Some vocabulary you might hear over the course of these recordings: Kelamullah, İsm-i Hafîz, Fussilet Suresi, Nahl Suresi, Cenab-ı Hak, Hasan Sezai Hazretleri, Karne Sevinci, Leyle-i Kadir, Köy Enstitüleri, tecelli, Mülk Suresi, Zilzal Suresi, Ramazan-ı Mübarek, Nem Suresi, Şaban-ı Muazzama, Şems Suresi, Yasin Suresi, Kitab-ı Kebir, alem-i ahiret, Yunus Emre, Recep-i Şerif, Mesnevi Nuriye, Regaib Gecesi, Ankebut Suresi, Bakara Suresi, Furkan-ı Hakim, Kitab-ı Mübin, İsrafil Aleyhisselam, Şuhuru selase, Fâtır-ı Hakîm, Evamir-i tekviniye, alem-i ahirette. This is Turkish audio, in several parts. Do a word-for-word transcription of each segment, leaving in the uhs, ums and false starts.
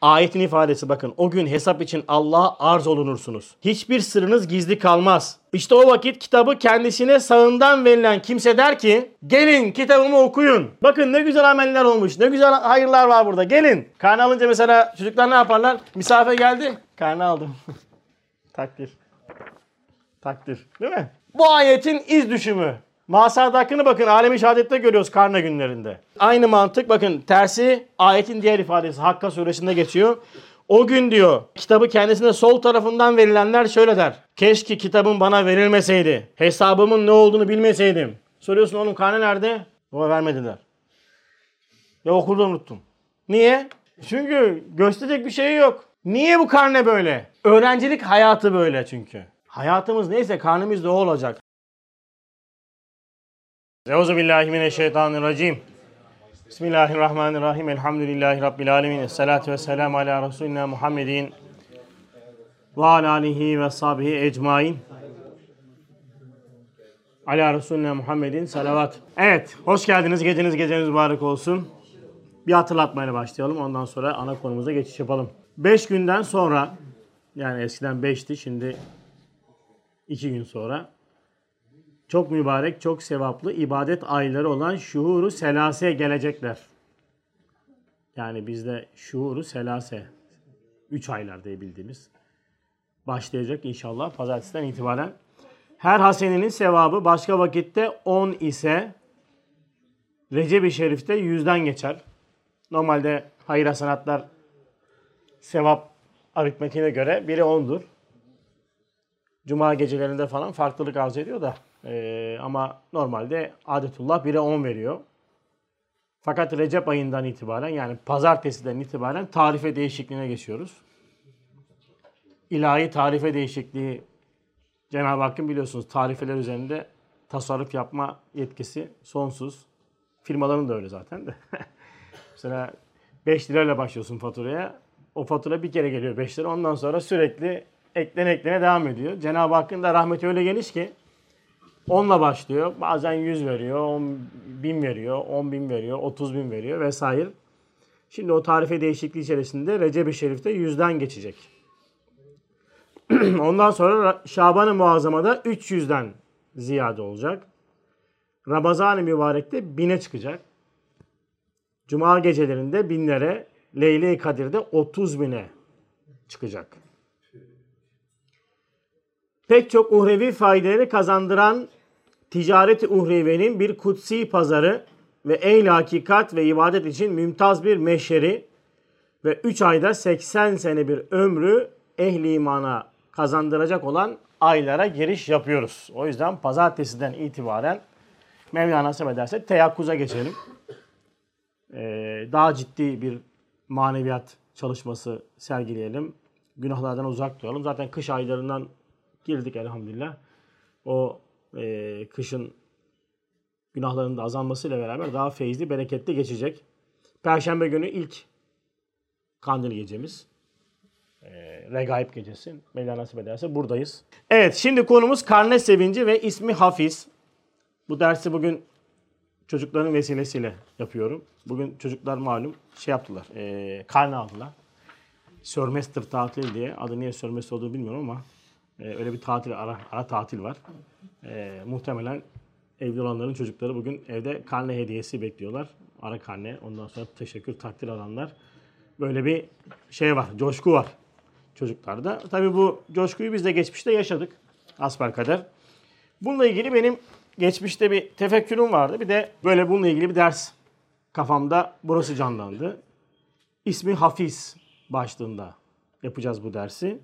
Ayetin ifadesi bakın. O gün hesap için Allah'a arz olunursunuz. Hiçbir sırrınız gizli kalmaz. İşte o vakit kitabı kendisine sağından verilen kimse der ki gelin kitabımı okuyun. Bakın ne güzel ameller olmuş. Ne güzel hayırlar var burada. Gelin. Karne alınca mesela çocuklar ne yaparlar? Misafir geldi. Karne aldım. Takdir. Takdir. Değil mi? Bu ayetin iz düşümü. Masadakını bakın alem-i şehadette görüyoruz karne günlerinde. Aynı mantık bakın tersi ayetin diğer ifadesi Hakka suresinde geçiyor. O gün diyor kitabı kendisine sol tarafından verilenler şöyle der. Keşke kitabım bana verilmeseydi. Hesabımın ne olduğunu bilmeseydim. Soruyorsun oğlum karne nerede? Baba vermediler. Ya okulda unuttum. Niye? Çünkü gösterecek bir şey yok. Niye bu karne böyle? Öğrencilik hayatı böyle çünkü. Hayatımız neyse karnımız da o olacak. Euzubillahimineşşeytanirracim. Bismillahirrahmanirrahim. Elhamdülillahi Rabbil alemin. Esselatu vesselamu ala Resulina Muhammedin ve ala alihi ve sahbihi ecmain. Ala Resulina Muhammedin salavat. Evet, hoş geldiniz. Geceniz geceniz mübarek olsun. Bir hatırlatmayla başlayalım. Ondan sonra ana konumuza geçiş yapalım. beş günden sonra, yani eskiden beşti, şimdi iki gün sonra. Çok mübarek, çok sevaplı ibadet ayları olan şuhuru selaseye gelecekler. Yani bizde şuhuru selase, üç aylar diye bildiğimiz. Başlayacak inşallah pazartesiden itibaren. Her hasenenin sevabı başka vakitte on ise Recep-i Şerif'te yüzden geçer. Normalde hayır hasenatlar sevap aritmetiğine göre biri ondur. Cuma gecelerinde falan farklılık arz ediyor da. Ee, ama normalde adetullah bire on veriyor. Fakat Recep ayından itibaren yani pazartesiden itibaren tarife değişikliğine geçiyoruz. İlahi tarife değişikliği Cenab-ı Hakk'ın biliyorsunuz tarifeler üzerinde tasarruf yapma yetkisi sonsuz. Firmaların da öyle zaten de. Mesela beş lirayla başlıyorsun faturaya. O fatura bir kere geliyor beş lira. Ondan sonra sürekli eklene eklene devam ediyor. Cenab-ı Hakk'ın da rahmeti öyle geniş ki onla başlıyor. Bazen yüz veriyor, on bin veriyor, on bin veriyor, otuz bin veriyor vesaire. Şimdi o tarife değişikliği içerisinde Recep-i Şerif'te yüzden geçecek. Ondan sonra Şaban-ı Muazzama'da üç yüzden ziyade olacak. Ramazan-ı Mübarek'te bine çıkacak. Cuma gecelerinde binlere, Leyle-i Kadir'de otuz bine çıkacak. Pek çok uhrevi faydeleri kazandıran ticaret-i uhrevenin bir kutsi pazarı ve ehl-i hakikat ve ibadet için mümtaz bir meşheri ve üç ayda seksen sene bir ömrü ehli imana kazandıracak olan aylara giriş yapıyoruz. O yüzden pazartesiden itibaren Mevla nasip ederse teyakkuza geçelim. Ee, daha ciddi bir maneviyat çalışması sergileyelim. Günahlardan uzak duralım. Zaten kış aylarından girdik elhamdülillah. O e, kışın günahlarının da azalmasıyla beraber daha feyizli, bereketli geçecek. Perşembe günü ilk kandil gecemiz. E, Regaib Gecesi. Mevla nasip ederse buradayız. Evet, şimdi konumuz Karne Sevinci ve İsmi Hafiz. Bu dersi bugün çocukların vesilesiyle yapıyorum. Bugün çocuklar malum şey yaptılar, e, karne aldılar. Sörmestr tatil diye. Adı niye sörmestr olduğunu bilmiyorum ama öyle bir tatil, ara, ara tatil var. E, muhtemelen evli olanların çocukları bugün evde karne hediyesi bekliyorlar. Ara karne, ondan sonra teşekkür, takdir alanlar. Böyle bir şey var, coşku var çocuklarda. Tabii bu coşkuyu biz de geçmişte yaşadık asbelkader. Bununla ilgili benim geçmişte bir tefekkürüm vardı. Bir de böyle bununla ilgili bir ders kafamda burası canlandı. İsmi Hafîz başlığında yapacağız bu dersi.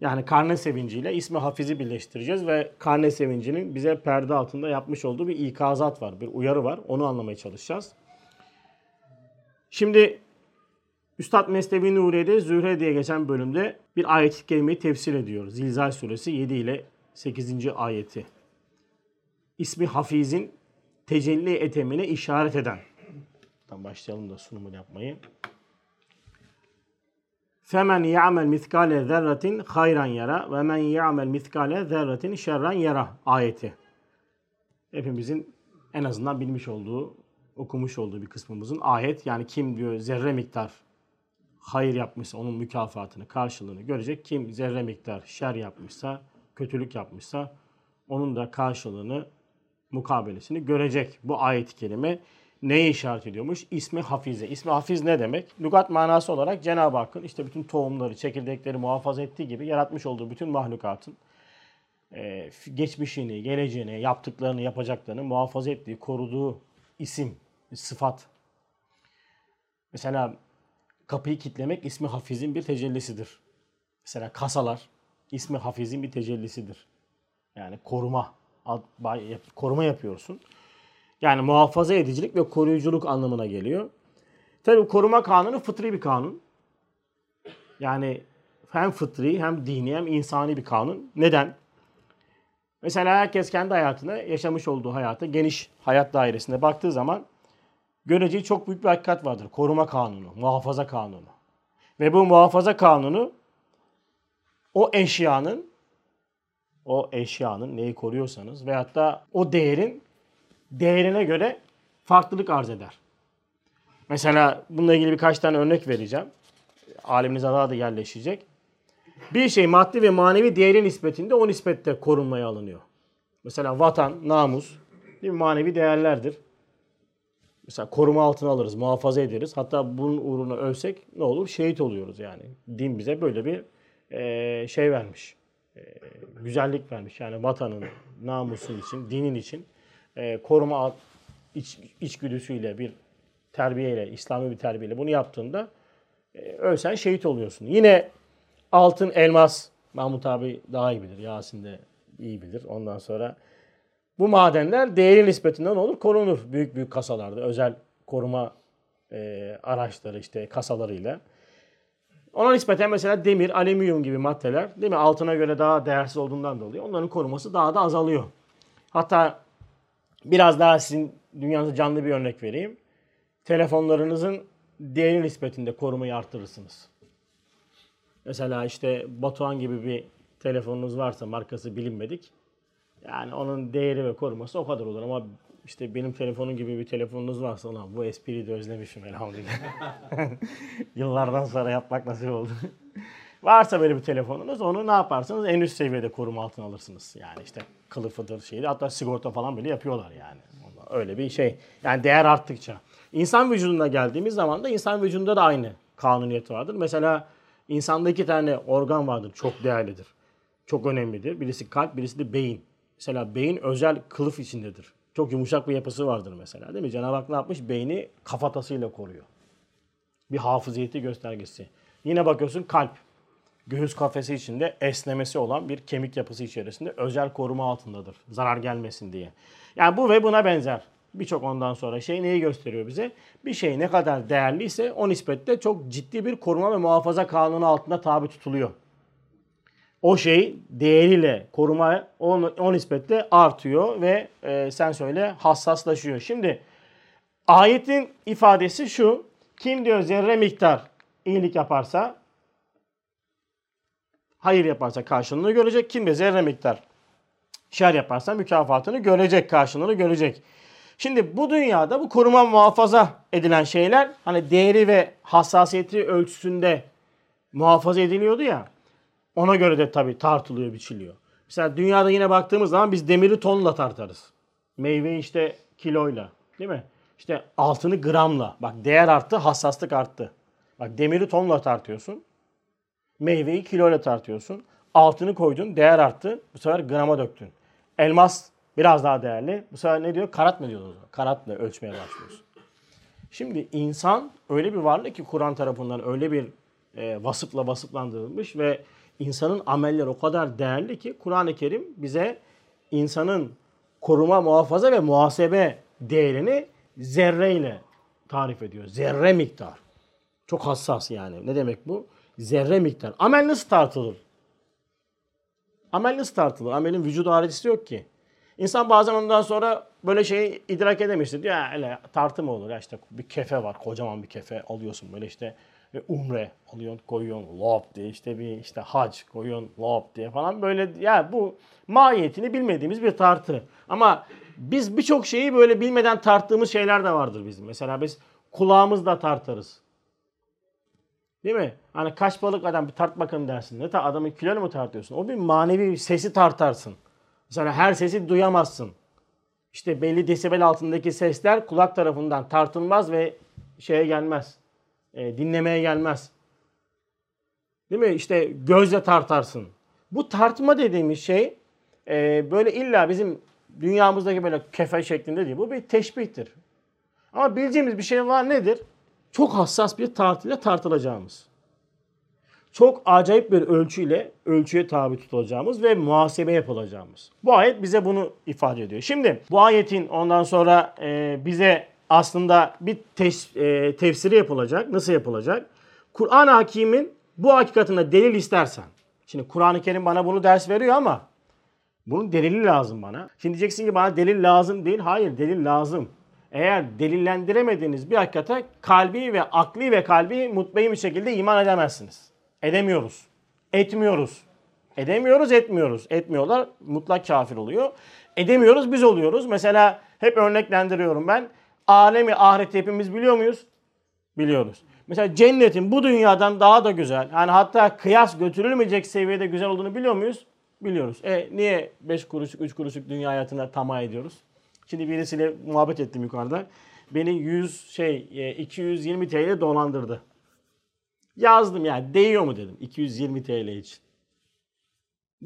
Yani karne sevinciyle İsmi Hafîz'i birleştireceğiz ve karne sevincinin bize perde altında yapmış olduğu bir ikazat var, bir uyarı var. Onu anlamaya çalışacağız. Şimdi Üstad Mesnevi Nuriye'de Zühre diye geçen bölümde bir ayet-i kerimeyi tefsir ediyor. Zilzal Suresi yedi ile sekizinci ayeti. İsmi Hafîz'in tecelli etemine işaret eden. Tam başlayalım da sunumu yapmayı. فَمَنْ يَعْمَلْ مِثْقَالَ ذَرَّةٍ خَيْرًا يَرَى وَمَنْ يَعْمَلْ مِثْقَالَ ذَرَّةٍ شَرًّا يَرَى ayeti. Hepimizin en azından bilmiş olduğu, okumuş olduğu bir kısmımızın ayet. Yani kim diyor zerre miktar hayır yapmışsa onun mükafatını, karşılığını görecek. Kim zerre miktar şer yapmışsa, kötülük yapmışsa onun da karşılığını, mukabelesini görecek. Bu ayet-i kerime neye işaret ediyormuş? İsmi Hafîz'e. İsmi Hafîz ne demek? Lügat manası olarak Cenab-ı Hakk'ın işte bütün tohumları, çekirdekleri muhafaza ettiği gibi yaratmış olduğu bütün mahlukatın e, geçmişini, geleceğini, yaptıklarını, yapacaklarını muhafaza ettiği, koruduğu isim, sıfat. Mesela kapıyı kilitlemek ismi Hafîz'in bir tecellisidir. Mesela kasalar ismi Hafîz'in bir tecellisidir. Yani koruma, koruma yapıyorsun. Yani muhafaza edicilik ve koruyuculuk anlamına geliyor. Tabii koruma kanunu fıtri bir kanun. Yani hem fıtri hem dini hem insani bir kanun. Neden? Mesela herkes kendi hayatına, yaşamış olduğu hayata, geniş hayat dairesine baktığı zaman göreceği çok büyük bir hakikat vardır. Koruma kanunu, muhafaza kanunu. Ve bu muhafaza kanunu o eşyanın, o eşyanın neyi koruyorsanız veyahut da o değerin değerine göre farklılık arz eder. Mesela bununla ilgili birkaç tane örnek vereceğim. Aleminize daha da yerleşecek. Bir şey maddi ve manevi değeri nispetinde o nispette korunmaya alınıyor. Mesela vatan, namus, değil mi, manevi değerlerdir. Mesela koruma altına alırız, muhafaza ederiz. Hatta bunun uğruna ölsek ne olur? Şehit oluyoruz yani. Din bize böyle bir e, şey vermiş. E, güzellik vermiş. Yani vatanın, namusun için, dinin için e, koruma iç, içgüdüsüyle, bir terbiyeyle, İslami bir terbiyeyle bunu yaptığında e, ölsen şehit oluyorsun. Yine altın, elmas. Mahmut abi daha iyi bilir. Yasin de iyi bilir. Ondan sonra bu madenler değeri nispetinden olur, korunur. Büyük büyük kasalarda, özel koruma e, araçları işte kasalarıyla. Ona nispeten mesela demir, alüminyum gibi maddeler, değil mi, altına göre daha değersiz olduğundan dolayı onların koruması daha da azalıyor. Hatta biraz daha sizin dünyanızda canlı bir örnek vereyim. Telefonlarınızın değeri nispetinde korumayı artırırsınız. Mesela işte Batuhan gibi bir telefonunuz varsa, markası bilinmedik. Yani onun değeri ve koruması o kadar olur ama işte benim telefonum gibi bir telefonunuz varsa, ulan bu espriyi de özlemişim elhamdülillah. Yıllardan sonra yapmak nasip oldu. Varsa böyle bir telefonunuz, onu ne yaparsanız en üst seviyede koruma altına alırsınız. Yani işte kılıfıdır, şeydir, hatta sigorta falan bile yapıyorlar yani. Öyle bir şey. Yani değer arttıkça. İnsan vücuduna geldiğimiz zaman da insan vücudunda da aynı kanuniyet vardır. Mesela insanda iki tane organ vardır, çok değerlidir. Çok önemlidir. Birisi kalp, birisi de beyin. Mesela beyin özel kılıf içindedir. Çok yumuşak bir yapısı vardır mesela, değil mi? Cenab-ı Hak ne yapmış? Beyni kafatasıyla koruyor. Bir hafıziyeti göstergesi. Yine bakıyorsun kalp. Göğüs kafesi içinde esnemesi olan bir kemik yapısı içerisinde özel koruma altındadır. Zarar gelmesin diye. Yani bu ve buna benzer birçok ondan sonra şey neyi gösteriyor bize? Bir şey ne kadar değerliyse o nispette çok ciddi bir koruma ve muhafaza kanunu altında tabi tutuluyor. O şey değeriyle koruma o nispetle artıyor ve e, sen söyle hassaslaşıyor. Şimdi ayetin ifadesi şu. Kim diyor zerre miktar iyilik yaparsa, hayır yaparsa karşılığını görecek. Kim de zerre miktar şer yaparsa mükafatını görecek, karşılığını görecek. Şimdi bu dünyada bu koruma muhafaza edilen şeyler hani değeri ve hassasiyeti ölçüsünde muhafaza ediliyordu ya. Ona göre de tabii tartılıyor, biçiliyor. Mesela dünyada yine baktığımız zaman biz demiri tonla tartarız. Meyveyi işte kiloyla, değil mi? İşte altını gramla. Bak değer arttı, hassaslık arttı. Bak demiri tonla tartıyorsun. Meyveyi kiloyla tartıyorsun. Altını koydun, değer arttı. Bu sefer grama döktün. Elmas biraz daha değerli. Bu sefer ne diyor? Karat mı diyorsunuz? Karatla ölçmeye başlıyorsun. Şimdi insan öyle bir varlık ki Kur'an tarafından öyle bir e, vasıfla vasıflandırılmış ve İnsanın amelleri o kadar değerli ki Kur'an-ı Kerim bize insanın koruma, muhafaza ve muhasebe değerini zerreyle tarif ediyor. Zerre miktar. Çok hassas yani. Ne demek bu? Zerre miktar. Amel nasıl tartılır? Amel nasıl tartılır? Amelin vücudu haricisi yok ki. İnsan bazen ondan sonra böyle şeyi idrak edemiştir. Diyor ya öyle tartı mı olur? Ya işte bir kefe var. Kocaman bir kefe alıyorsun böyle işte. Umre alıyorsun, koyuyorsun lop diye, işte bir işte hac koyuyorsun lop diye falan böyle, yani bu mahiyetini bilmediğimiz bir tartı. Ama biz birçok şeyi böyle bilmeden tarttığımız şeyler de vardır bizim. Mesela biz kulağımızla tartarız. Değil mi? Hani kaç balık adam bir tart bakın dersin. Ne ta adamın kilonu mu tartıyorsun? O bir manevi bir sesi tartarsın. Mesela her sesi duyamazsın. İşte belli desibel altındaki sesler kulak tarafından tartılmaz ve şeye gelmez. E, dinlemeye gelmez. Değil mi? İşte gözle tartarsın. Bu tartma dediğimiz şey e, böyle illa bizim dünyamızdaki böyle kefe şeklinde değil. Bu bir teşbihtir. Ama bildiğimiz bir şey var nedir? Çok hassas bir tartıyla tartılacağımız. Çok acayip bir ölçüyle ölçüye tabi tutulacağımız ve muhasebe yapılacağımız. Bu ayet bize bunu ifade ediyor. Şimdi bu ayetin ondan sonra e, bize aslında bir teş, e, tefsiri yapılacak. Nasıl yapılacak? Kur'an-ı Hakîm'in bu hakikatine delil istersen. Şimdi Kur'an-ı Kerim bana bunu ders veriyor ama bunun delili lazım bana. Şimdi diyeceksin ki bana delil lazım değil. Hayır, delil lazım. Eğer delillendiremediğiniz bir hakikate kalbi ve akli ve kalbi mutmain bir şekilde iman edemezsiniz. Edemiyoruz. Etmiyoruz. Edemiyoruz, etmiyoruz. Etmiyorlar, mutlak kafir oluyor. Edemiyoruz, biz oluyoruz. Mesela hep örneklendiriyorum ben. Alem-i ahirette hepimiz biliyor muyuz? Biliyoruz. Mesela cennetin bu dünyadan daha da güzel, yani hatta kıyas götürülmeyecek seviyede güzel olduğunu biliyor muyuz? Biliyoruz. E niye beş kuruşluk, üç kuruşluk dünya hayatına tamah ediyoruz? Şimdi birisiyle muhabbet ettim yukarıda. Beni yüz şey iki yüz yirmi T L dolandırdı. Yazdım yani değiyor mu dedim iki yüz yirmi T L için.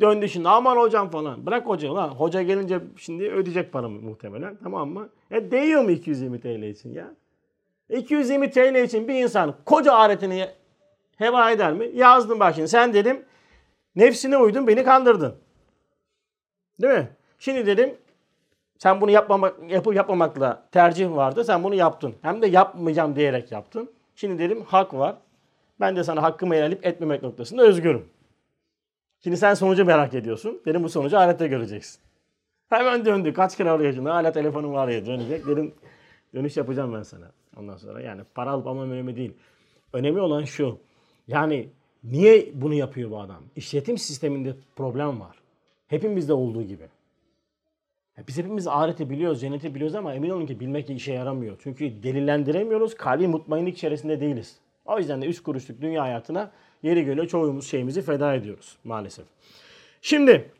Döndü şimdi aman hocam falan. Bırak hocayı lan. Hoca gelince şimdi ödeyecek paramı muhtemelen, tamam mı? E değiyor mu iki yüz yirmi T L için ya? iki yüz yirmi T L için bir insan koca ahiretini heba eder mi? Yazdım bak şimdi sen dedim nefsine uydun beni kandırdın. Değil mi? Şimdi dedim sen bunu yapmamak, yapıp yapmamakla tercih vardı. Sen bunu yaptın. Hem de yapmayacağım diyerek yaptın. Şimdi dedim hak var. Ben de sana hakkımı helal etmemek noktasında özgürüm. Şimdi sen sonucu merak ediyorsun. Dedim bu sonucu ahirette göreceksin. Hemen döndü. Kaç kere arıyor şimdi. Hala telefonum var ya dönecek. Dedim dönüş yapacağım ben sana. Ondan sonra yani para alıp ama önemli değil. Önemli olan şu. Yani niye bunu yapıyor bu adam? İşletim sisteminde problem var. Hepimizde olduğu gibi. Biz hepimiz ahireti biliyoruz, cenneti biliyoruz ama emin olun ki bilmek işe yaramıyor. Çünkü delillendiremiyoruz, kalbi mutmainlik içerisinde değiliz. O yüzden de üç kuruşluk dünya hayatına yeri göre çoğumuz şeyimizi feda ediyoruz maalesef. Şimdi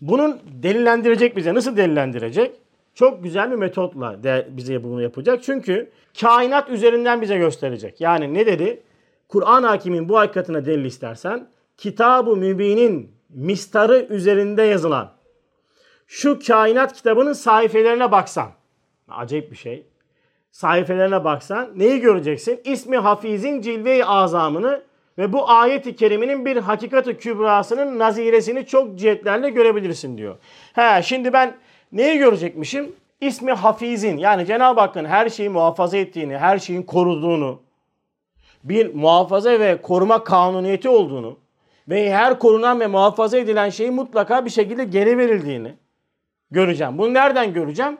bunun delillendirecek bize, nasıl delillendirecek? Çok güzel bir metotla de bize bunu yapacak. Çünkü kainat üzerinden bize gösterecek. Yani ne dedi? Kur'an-ı Hakîm'in bu hakikatine delil istersen, Kitab-ı Mübin'in mistarı üzerinde yazılan, şu kainat kitabının sayfelerine baksan. Acayip bir şey. Sayfelerine baksan neyi göreceksin? İsm-i Hafîz'in cilve-i azamını ve bu ayet-i keriminin bir hakikat-ı kübrasının naziresini çok cihetlerle görebilirsin diyor. He, şimdi ben neyi görecekmişim? İsm-i Hafîz'in yani Cenab-ı Hakk'ın her şeyi muhafaza ettiğini, her şeyin koruduğunu, bir muhafaza ve koruma kanuniyeti olduğunu ve her korunan ve muhafaza edilen şeyi mutlaka bir şekilde geri verildiğini göreceğim. Bunu nereden göreceğim?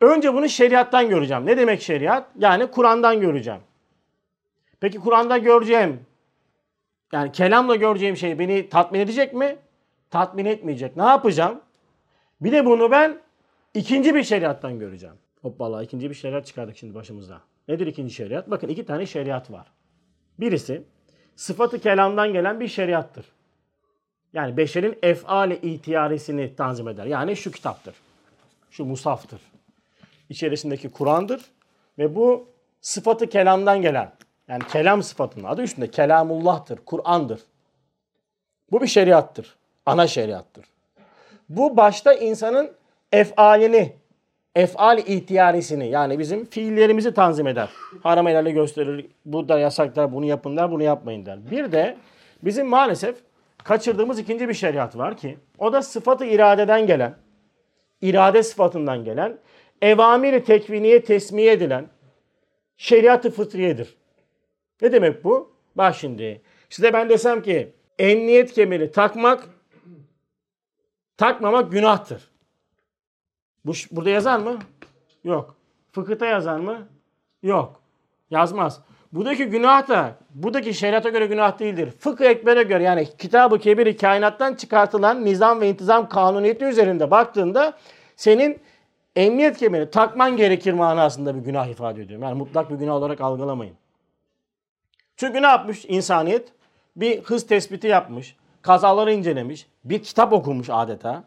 Önce bunu şeriattan göreceğim. Ne demek şeriat? Yani Kur'an'dan göreceğim. Peki Kur'an'da göreceğim, yani kelamla göreceğim şey beni tatmin edecek mi? Tatmin etmeyecek. Ne yapacağım? Bir de bunu ben ikinci bir şeriattan göreceğim. Hoppala ikinci bir şeriat çıkardık şimdi başımıza. Nedir ikinci şeriat? Bakın iki tane şeriat var. Birisi sıfatı kelamdan gelen bir şeriattır. Yani beşerin ef'al-i ihtiyarisini tanzim eder. Yani şu kitaptır. Şu musaftır. İçerisindeki Kur'an'dır. Ve bu sıfatı kelamdan gelen. Yani kelam sıfatının adı üstünde. Kelamullah'tır. Kur'an'dır. Bu bir şeriattır. Ana şeriattır. Bu başta insanın ef'alini, ef'al-i ihtiyarisini yani bizim fiillerimizi tanzim eder. Haram helali gösterir. Bu da yasak der. Bunu yapın der. Bunu yapmayın der. Bir de bizim maalesef kaçırdığımız ikinci bir şeriat var ki o da sıfatı iradeden gelen, irade sıfatından gelen, evamir-i tekviniye tesmiye edilen şeriat-ı fıtriyedir. Ne demek bu? Bak şimdi size ben desem ki emniyet kemeri takmak, takmamak günahtır. Bu, burada yazar mı? Yok. Fıkıhta yazar mı? Yok. Yazmaz. Buradaki günah da, buradaki şeriata göre günah değildir. Fıkh-ı Ekber'e göre yani Kitab-ı Kebir-i kainattan çıkartılan nizam ve intizam kanuniyeti üzerinde baktığında senin emniyet kemerini takman gerekir manasında bir günah ifade ediyor. Yani mutlak bir günah olarak algılamayın. Çünkü ne yapmış insaniyet? Bir hız tespiti yapmış, kazaları incelemiş, bir kitap okumuş adeta.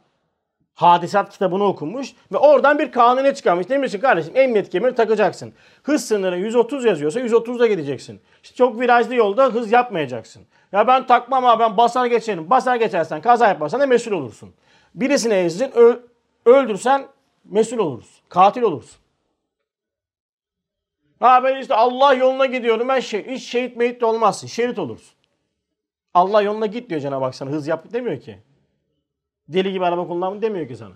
Hadisat kitabını okumuş ve oradan bir kanune çıkarmış. Demiş ki kardeşim emniyet kemeri takacaksın. Hız sınırı yüz otuz yazıyorsa yüz otuzda gideceksin. İşte çok virajlı yolda hız yapmayacaksın. Ya ben takmam abi, ben basar geçerim. Basar geçersen, kaza yaparsan da mesul olursun. Birisini ezsin, öldürsen mesul olursun. Katil olursun. Ha ben işte Allah yoluna gidiyorum. Ben şey, hiç şehit meyit de olmazsın. Şerit olursun. Allah yoluna git diyor Cenab-ı Hak sana. Hız yap demiyor ki. Deli gibi araba kullanma demiyor ki sana.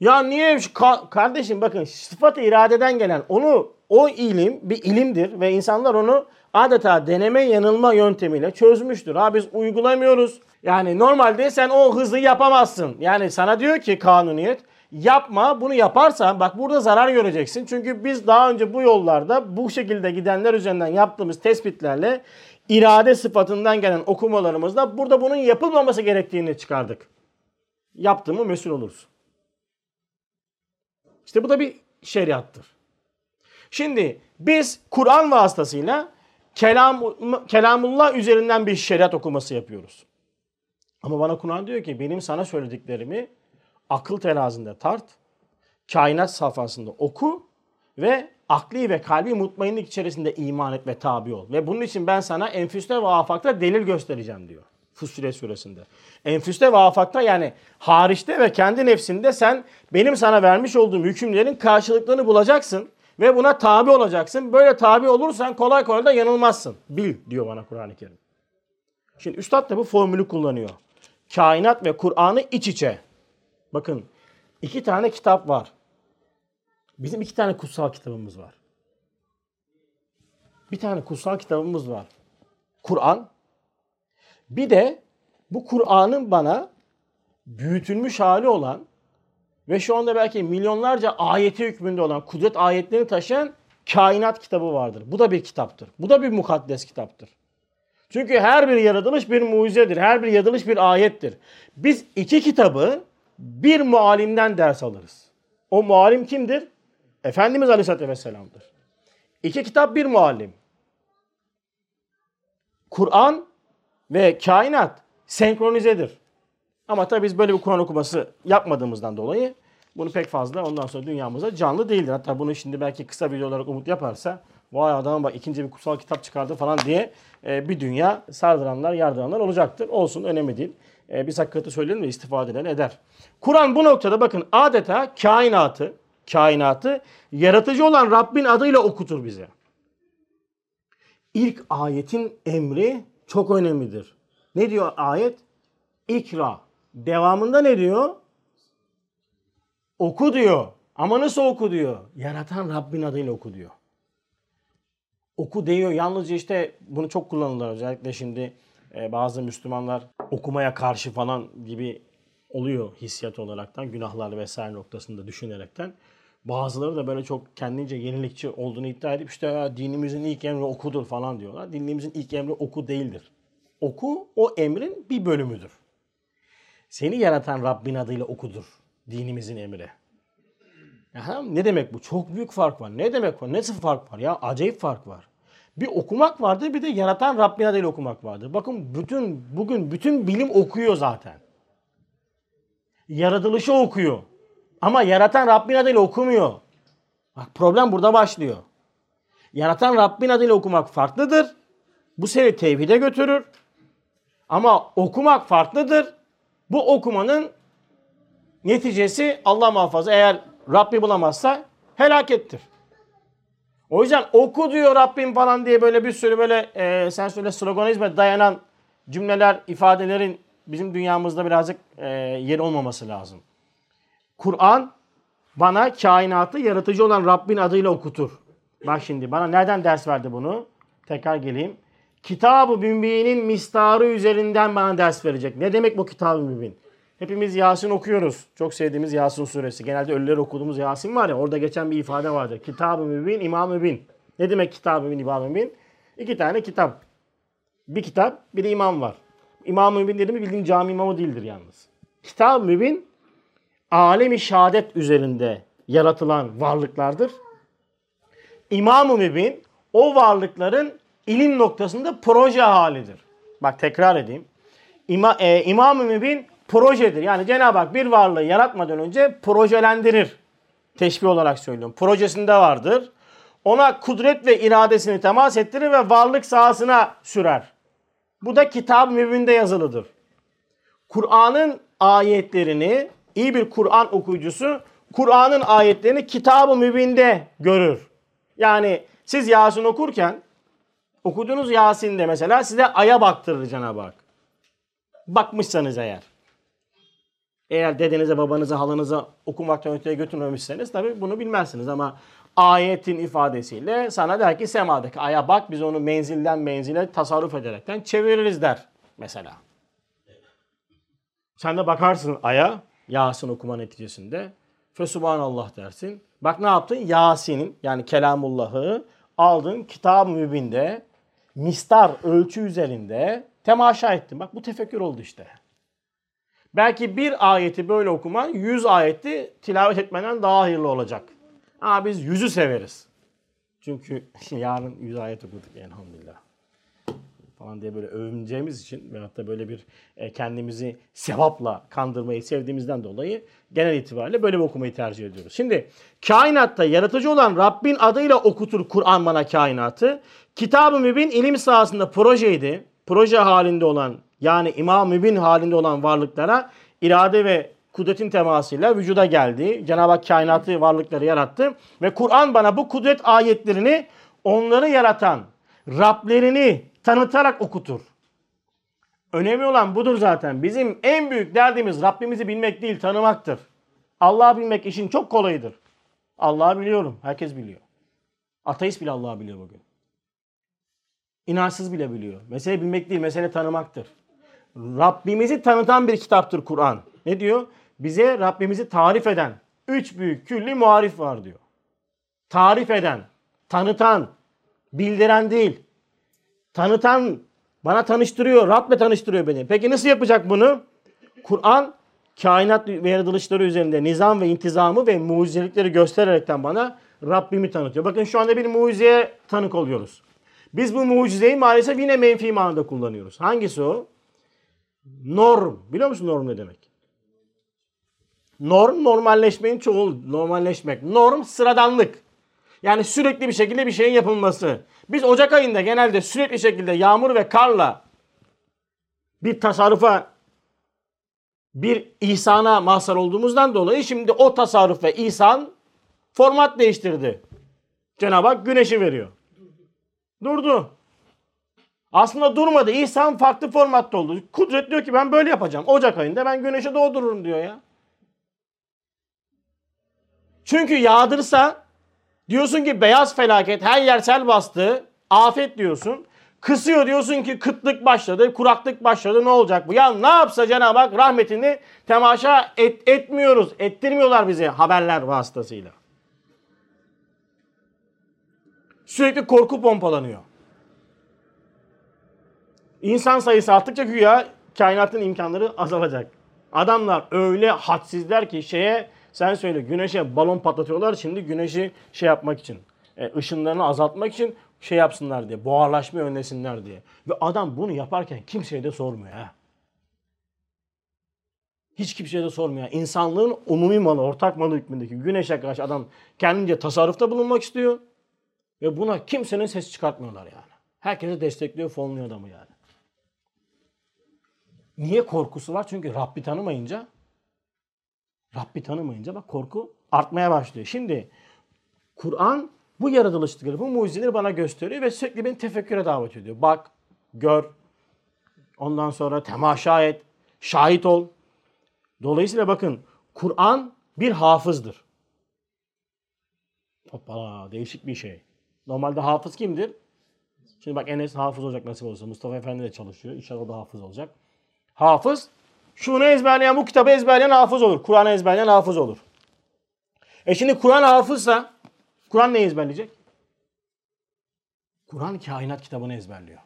Ya niye? Ka kardeşim bakın sıfat-ı iradeden gelen onu o ilim bir ilimdir ve insanlar onu adeta deneme yanılma yöntemiyle çözmüştür. Ha biz uygulamıyoruz. Yani normalde sen o hızı yapamazsın. Yani sana diyor ki kanuniyet yapma, bunu yaparsan bak burada zarar göreceksin. Çünkü biz daha önce bu yollarda bu şekilde gidenler üzerinden yaptığımız tespitlerle İrade sıfatından gelen okumalarımızda burada bunun yapılmaması gerektiğini çıkardık. Yaptığımı mesul olursun. İşte bu da bir şeriattır. Şimdi biz Kur'an vasıtasıyla kelam, Kelamullah üzerinden bir şeriat okuması yapıyoruz. Ama bana Kur'an diyor ki benim sana söylediklerimi akıl terazinde tart, kainat safhasında oku ve akli ve kalbi mutmainlik içerisinde iman et ve tabi ol. Ve bunun için ben sana enfüste ve afakta delil göstereceğim diyor. Fussilet suresinde. Enfüste ve afakta yani hariçte ve kendi nefsinde sen benim sana vermiş olduğum hükümlerin karşılıklarını bulacaksın. Ve buna tabi olacaksın. Böyle tabi olursan kolay kolay da yanılmazsın. Bil diyor bana Kur'an-ı Kerim. Şimdi Üstad da bu formülü kullanıyor. Kainat ve Kur'an'ı iç içe. Bakın iki tane kitap var. Bizim iki tane kutsal kitabımız var. Bir tane kutsal kitabımız var. Kur'an. Bir de bu Kur'an'ın bana büyütülmüş hali olan ve şu anda belki milyonlarca ayeti hükmünde olan, kudret ayetlerini taşıyan kainat kitabı vardır. Bu da bir kitaptır. Bu da bir mukaddes kitaptır. Çünkü her bir yaratılış bir mucizedir. Her bir yaratılış bir ayettir. Biz iki kitabı bir muallimden ders alırız. O muallim kimdir? Efendimiz Aleyhisselatü Vesselam'dır. İki kitap bir muallim. Kur'an ve kainat senkronizedir. Ama tabii biz böyle bir Kur'an okuması yapmadığımızdan dolayı bunu pek fazla ondan sonra dünyamıza canlı değildir. Hatta bunu şimdi belki kısa video olarak Umut yaparsa vay adam bak ikinci bir kutsal kitap çıkardı falan diye bir dünya sardıranlar, yardıranlar olacaktır. Olsun, önemli değil. Biz hakikati söyleyelim ve istifade eden eder. Kur'an bu noktada bakın adeta kainatı, kainatı yaratıcı olan Rabbin adıyla okutur bize. İlk ayetin emri çok önemlidir. Ne diyor ayet? İkra. Devamında ne diyor? Oku diyor. Ama nasıl oku diyor? Yaratan Rabbin adıyla oku diyor. Oku diyor. Yalnızca işte bunu çok kullanırlar özellikle şimdi bazı Müslümanlar okumaya karşı falan gibi oluyor hissiyat olaraktan, günahlar vesaire noktasında düşünerekten. Bazıları da böyle çok kendince yenilikçi olduğunu iddia edip işte dinimizin ilk emri okudur falan diyorlar. Dinimizin ilk emri oku değildir. Oku o emrin bir bölümüdür. Seni yaratan Rabbin adıyla okudur dinimizin emri. Ya, ne demek bu? Çok büyük fark var. Ne demek var? Nasıl fark var? Ya acayip fark var. Bir okumak vardır, bir de yaratan Rabbin adıyla okumak vardır. Bakın bütün bugün bütün bilim okuyor zaten. Yaratılışı okuyor. Ama yaratan Rabbin adıyla okumuyor. Bak problem burada başlıyor. Yaratan Rabbin adıyla okumak farklıdır. Bu seni tevhide götürür. Ama okumak farklıdır. Bu okumanın neticesi Allah muhafaza eğer Rabbi bulamazsa helakettir. O yüzden oku diyor Rabbim falan diye böyle bir sürü böyle e, sen söyle sloganizme dayanan cümleler, ifadelerin bizim dünyamızda birazcık e, yeri olmaması lazım. Kur'an bana kainatı yaratıcı olan Rabbin adıyla okutur. Bak şimdi bana nereden ders verdi bunu? Tekrar geleyim. Kitab-ı Mübin'in mistarı üzerinden bana ders verecek. Ne demek bu Kitab-ı Mübin? Hepimiz Yasin okuyoruz. Çok sevdiğimiz Yasin Suresi. Genelde ölüler okuduğumuz Yasin var ya orada geçen bir ifade vardır. Kitab-ı Mübin, İmam-ı Mübin. Ne demek Kitab-ı Mübin, İmam-ı Mübin? İki tane kitap. Bir kitap, bir de imam var. İmam-ı Mübin dediğimiz bildiğin cami imamı değildir yalnız. Kitab-ı Mübin alem-i şehadet üzerinde yaratılan varlıklardır. İmam-ı Mübin o varlıkların ilim noktasında proje halidir. Bak tekrar edeyim. İma, e, İmam-ı Mübin projedir. Yani Cenab-ı Hak bir varlığı yaratmadan önce projelendirir. Teşbih olarak söylüyorum. Projesinde vardır. Ona kudret ve iradesini temas ettirir ve varlık sahasına sürer. Bu da Kitab-ı Mübin'de yazılıdır. Kur'an'ın ayetlerini, iyi bir Kur'an okuyucusu Kur'an'ın ayetlerini Kitab-ı Mübin'de görür. Yani siz Yasin okurken, okuduğunuz Yasin'de mesela size aya baktırır Cenab-ı Hak. Bakmışsanız eğer. Eğer dedenize, babanıza, halanıza okumaktan öteye götürmemişseniz tabii bunu bilmezsiniz ama ayetin ifadesiyle sana der ki semadaki aya bak, biz onu menzilden menzile tasarruf ederekten çeviririz der mesela. Sen de bakarsın aya Yasin okuma neticesinde. Fesubhanallah dersin. Bak ne yaptın? Yasin'in yani Kelamullah'ı aldın Kitab-ı Mübin'de mistar ölçü üzerinde temaşa ettin. Bak bu tefekkür oldu işte. Belki bir ayeti böyle okuman yüz ayeti tilavet etmenden daha hayırlı olacak. Ama biz yüzü severiz. Çünkü yarın yüz ayet okuduk elhamdülillah. Falan diye böyle övüneceğimiz için ve hatta böyle bir kendimizi sevapla kandırmayı sevdiğimizden dolayı genel itibariyle böyle bir okumayı tercih ediyoruz. Şimdi kainatta yaratıcı olan Rabbin adıyla okutur Kur'an bana kainatı. Kitab-ı Mübin ilim sahasında projeydi. Proje halinde olan yani İmam-ı Mübin halinde olan varlıklara irade ve kudretin temasıyla vücuda geldi. Cenab-ı Hak kainatı varlıkları yarattı. Ve Kur'an bana bu kudret ayetlerini onları yaratan Rablerini tanıtarak okutur. Önemli olan budur zaten. Bizim en büyük derdimiz Rabbimizi bilmek değil, tanımaktır. Allah'ı bilmek işin çok kolayıdır. Allah'ı biliyorum. Herkes biliyor. Ateist bile Allah'ı biliyor bugün. İnançsız bile biliyor. Mesele bilmek değil, mesele tanımaktır. Rabbimizi tanıtan bir kitaptır Kur'an. Ne diyor? Bize Rabbimizi tarif eden üç büyük külli muarif var diyor. Tarif eden, tanıtan, bildiren değil. Tanıtan bana tanıştırıyor. Rab'le tanıştırıyor beni. Peki nasıl yapacak bunu? Kur'an kainat ve yaratılışları üzerinde nizam ve intizamı ve mucizelikleri göstererekten bana Rabbimi tanıtıyor. Bakın şu anda bir mucizeye tanık oluyoruz. Biz bu mucizeyi maalesef yine menfi manada kullanıyoruz. Hangisi o? Norm. Biliyor musun norm ne demek? Norm normalleşmenin çoğul. Normalleşmek. Norm sıradanlık. Yani sürekli bir şekilde bir şeyin yapılması. Biz Ocak ayında genelde sürekli şekilde yağmur ve karla bir tasarrufa, bir ihsana mazhar olduğumuzdan dolayı şimdi o tasarruf ve ihsan format değiştirdi. Cenab-ı Hak güneşi veriyor. Durdu. Aslında durmadı. İhsan farklı formatta oldu. Kudret diyor ki ben böyle yapacağım. Ocak ayında ben güneşi doğdururum diyor ya. Çünkü yağdırsa diyorsun ki beyaz felaket, her yer sel bastı, afet diyorsun. Kısıyor diyorsun ki kıtlık başladı, kuraklık başladı, ne olacak bu? Ya ne yapsa Cenab-ı Hak rahmetini temaşa et, etmiyoruz, ettirmiyorlar bizi haberler vasıtasıyla. Sürekli korku pompalanıyor. İnsan sayısı arttıkça güya kainatın imkanları azalacak. Adamlar öyle hadsizler ki şeye... Sen söyle güneşe balon patlatıyorlar şimdi güneşi şey yapmak için, e, ışınlarını azaltmak için şey yapsınlar diye, buharlaşmayı önlesinler diye. Ve adam bunu yaparken kimseye de sormuyor. He. Hiç kimseye de sormuyor. İnsanlığın umumi malı, ortak malı hükmündeki güneşe karşı adam kendince tasarrufta bulunmak istiyor. Ve buna kimsenin sesi çıkartmıyorlar yani. Herkesi destekliyor, fonluyor adamı yani. Niye korkusu var? Çünkü Rabbi tanımayınca... Rabbi tanımayınca bak korku artmaya başlıyor. Şimdi Kur'an bu yaratılışları, bu mucizeleri bana gösteriyor ve sürekli beni tefekküre davet ediyor. Bak, gör, ondan sonra temaşa et, şahit ol. Dolayısıyla bakın Kur'an bir hafızdır. Hoppala değişik bir şey. Normalde hafız kimdir? Şimdi bak Enes hafız olacak nasip olsa. Mustafa Efendi de çalışıyor. İnşallah da hafız olacak. Hafız. Şunu ezberleyen, bu kitabı ezberleyen hafız olur. Kur'an'ı ezberleyen hafız olur. E şimdi Kur'an hafızsa, Kur'an neyi ezberleyecek? Kur'an kainat kitabını ezberliyor.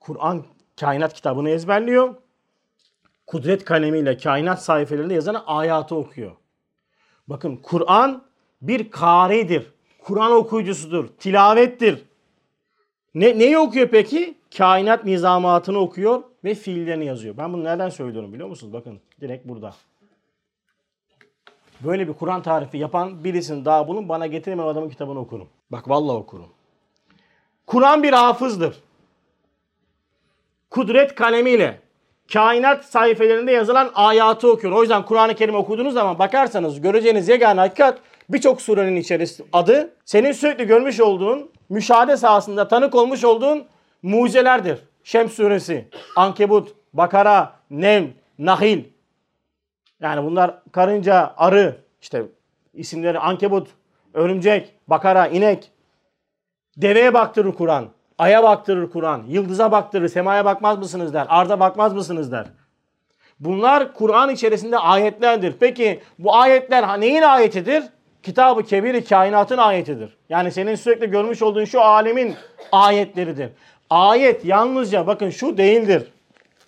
Kur'an kainat kitabını ezberliyor. Kudret kalemiyle kainat sayfelerinde yazan ayatı okuyor. Bakın Kur'an bir karidir. Kur'an okuyucusudur. Tilavettir. Ne, neyi okuyor peki? Kainat nizamatını okuyor ve fiillerini yazıyor. Ben bunu nereden söylüyorum biliyor musunuz? Bakın direkt burada. Böyle bir Kur'an tarifi yapan birisini daha bulun. Bana getirme o adamın kitabını okurum. Bak vallahi okurum. Kur'an bir hafızdır. Kudret kalemiyle kainat sayfelerinde yazılan ayatı okuyor. O yüzden Kur'an-ı Kerim okuduğunuz zaman bakarsanız göreceğiniz yegane hakikat birçok surenin içerisinde adı senin sürekli görmüş olduğun, müşahede sahasında tanık olmuş olduğun mucizelerdir. Şems Suresi, Ankebut, Bakara, Nem, Nahl. Yani bunlar karınca, arı, işte isimleri Ankebut, örümcek, Bakara, inek. Deveye baktırır Kur'an. Aya baktırır Kur'an. Yıldıza baktırır. Semaya bakmaz mısınız der. Arda bakmaz mısınız der. Bunlar Kur'an içerisinde ayetlerdir. Peki bu ayetler neyin ayetidir? Kitab-ı Kebir-i kainatın ayetidir. Yani senin sürekli görmüş olduğun şu alemin ayetleridir. Ayet yalnızca bakın şu değildir.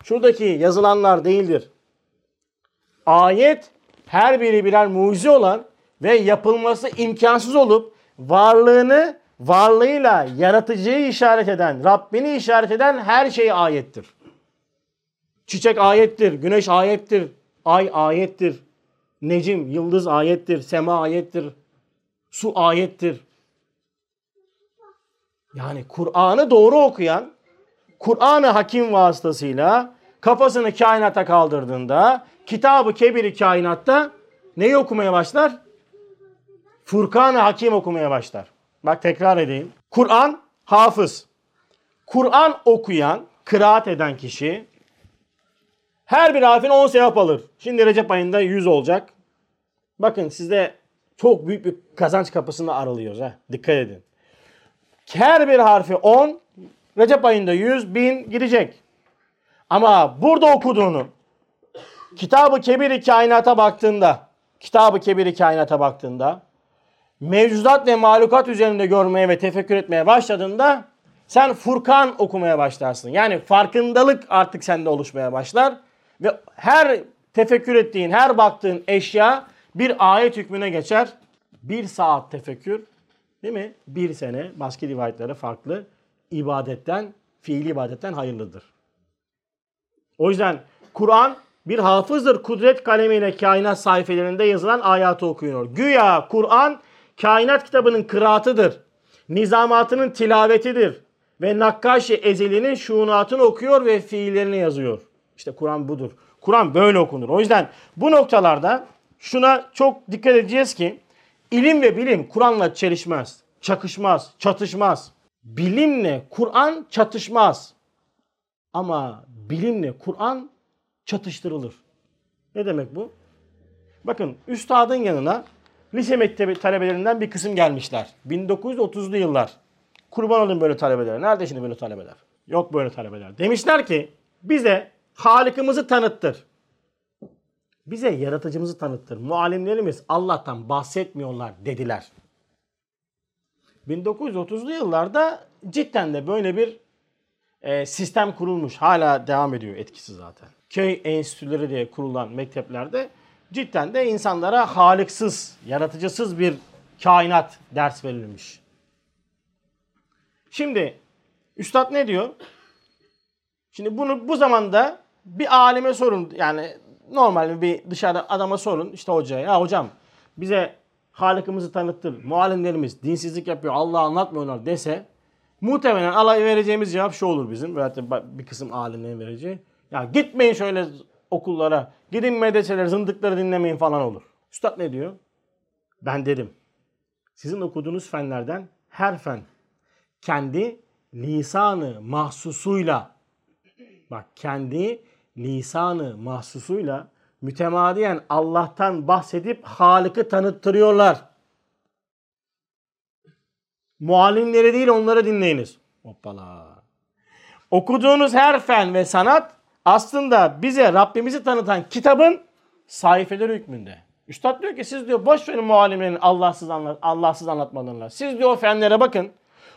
Şuradaki yazılanlar değildir. Ayet her biri birer mucize olan ve yapılması imkansız olup varlığını varlığıyla yaratıcıyı işaret eden, Rabbini işaret eden her şey ayettir. Çiçek ayettir, güneş ayettir, ay ayettir, necim, yıldız ayettir, sema ayettir, su ayettir. Yani Kur'an'ı doğru okuyan, Kur'an-ı Hakim vasıtasıyla kafasını kainata kaldırdığında, Kitab-ı Kebir-i kainatta neyi okumaya başlar? Furkan-ı Hakim okumaya başlar. Bak tekrar edeyim. Kur'an hafız. Kur'an okuyan, kıraat eden kişi her bir harfine on sevap alır. Şimdi Recep ayında yüz olacak. Bakın sizde çok büyük bir kazanç kapısını aralıyoruz. He. Dikkat edin. Her bir harfi on, Recep ayında yüz, bin gidecek. Ama burada okuduğunu Kitab-ı Kebir-i Kainat'a baktığında, Kitab-ı Kebir-i Kainat'a baktığında mevcudat ve mahlukat üzerinde görmeye ve tefekkür etmeye başladığında sen Furkan okumaya başlarsın. Yani farkındalık artık sende oluşmaya başlar. Ve her tefekkür ettiğin, her baktığın eşya bir ayet hükmüne geçer. Bir saat tefekkür, değil mi? Bir sene başka rivayetlere farklı ibadetten, fiili ibadetten hayırlıdır. O yüzden Kur'an bir hafızdır. Kudret kalemiyle kainat sayfelerinde yazılan ayatı okuyor. Güya Kur'an kainat kitabının kıraatıdır. Nizamatının tilavetidir. Ve Nakkaş-ı Ezeli'nin şuunatını okuyor ve fiillerini yazıyor. İşte Kur'an budur. Kur'an böyle okunur. O yüzden bu noktalarda şuna çok dikkat edeceğiz ki ilim ve bilim Kur'an'la çelişmez, çakışmaz, çatışmaz. Bilimle Kur'an çatışmaz. Ama bilimle Kur'an çatıştırılır. Ne demek bu? Bakın üstadın yanına lise mektebi talebelerinden bir kısım gelmişler. bin dokuz yüz otuzlu yıllar. Kurban olun böyle talebeler. Nerede şimdi böyle talebeler? Yok böyle talebeler. Demişler ki bize Halık'ımızı tanıttır. Bize yaratıcımızı tanıttır. Muallimlerimiz Allah'tan bahsetmiyorlar dediler. bin dokuz yüz otuzlu yıllarda cidden de böyle bir e, sistem kurulmuş. Hala devam ediyor etkisi zaten. Köy Enstitüleri diye kurulan mekteplerde cidden de insanlara haliksiz, yaratıcısız bir kainat ders verilmiş. Şimdi üstad ne diyor? Şimdi bunu bu zamanda bir alime sorun. Yani normal bir dışarıda adama sorun. İşte hocaya. Ya hocam bize Halık'ımızı tanıttır. Muallimlerimiz dinsizlik yapıyor. Allah'ı anlatmıyorlar dese muhtemelen alay vereceğimiz cevap şu olur bizim. Veyahut da bir kısım alimlerin vereceği. Ya gitmeyin şöyle okullara. Gidin medreseler, zındıkları dinlemeyin falan olur. Üstad ne diyor? Ben dedim. Sizin okuduğunuz fenlerden her fen kendi lisanı mahsusuyla bak kendi lisanı mahsusuyla mütemadiyen Allah'tan bahsedip Halık'ı tanıttırıyorlar. Muallimleri değil onları dinleyiniz. Hoppala. Okuduğunuz her fen ve sanat aslında bize Rabbimizi tanıtan kitabın sayfeleri hükmünde. Üstad diyor ki siz diyor boş verin muallimlerin Allahsız, anlat, Allahsız anlatmalarına. Siz diyor o fenlere bakın.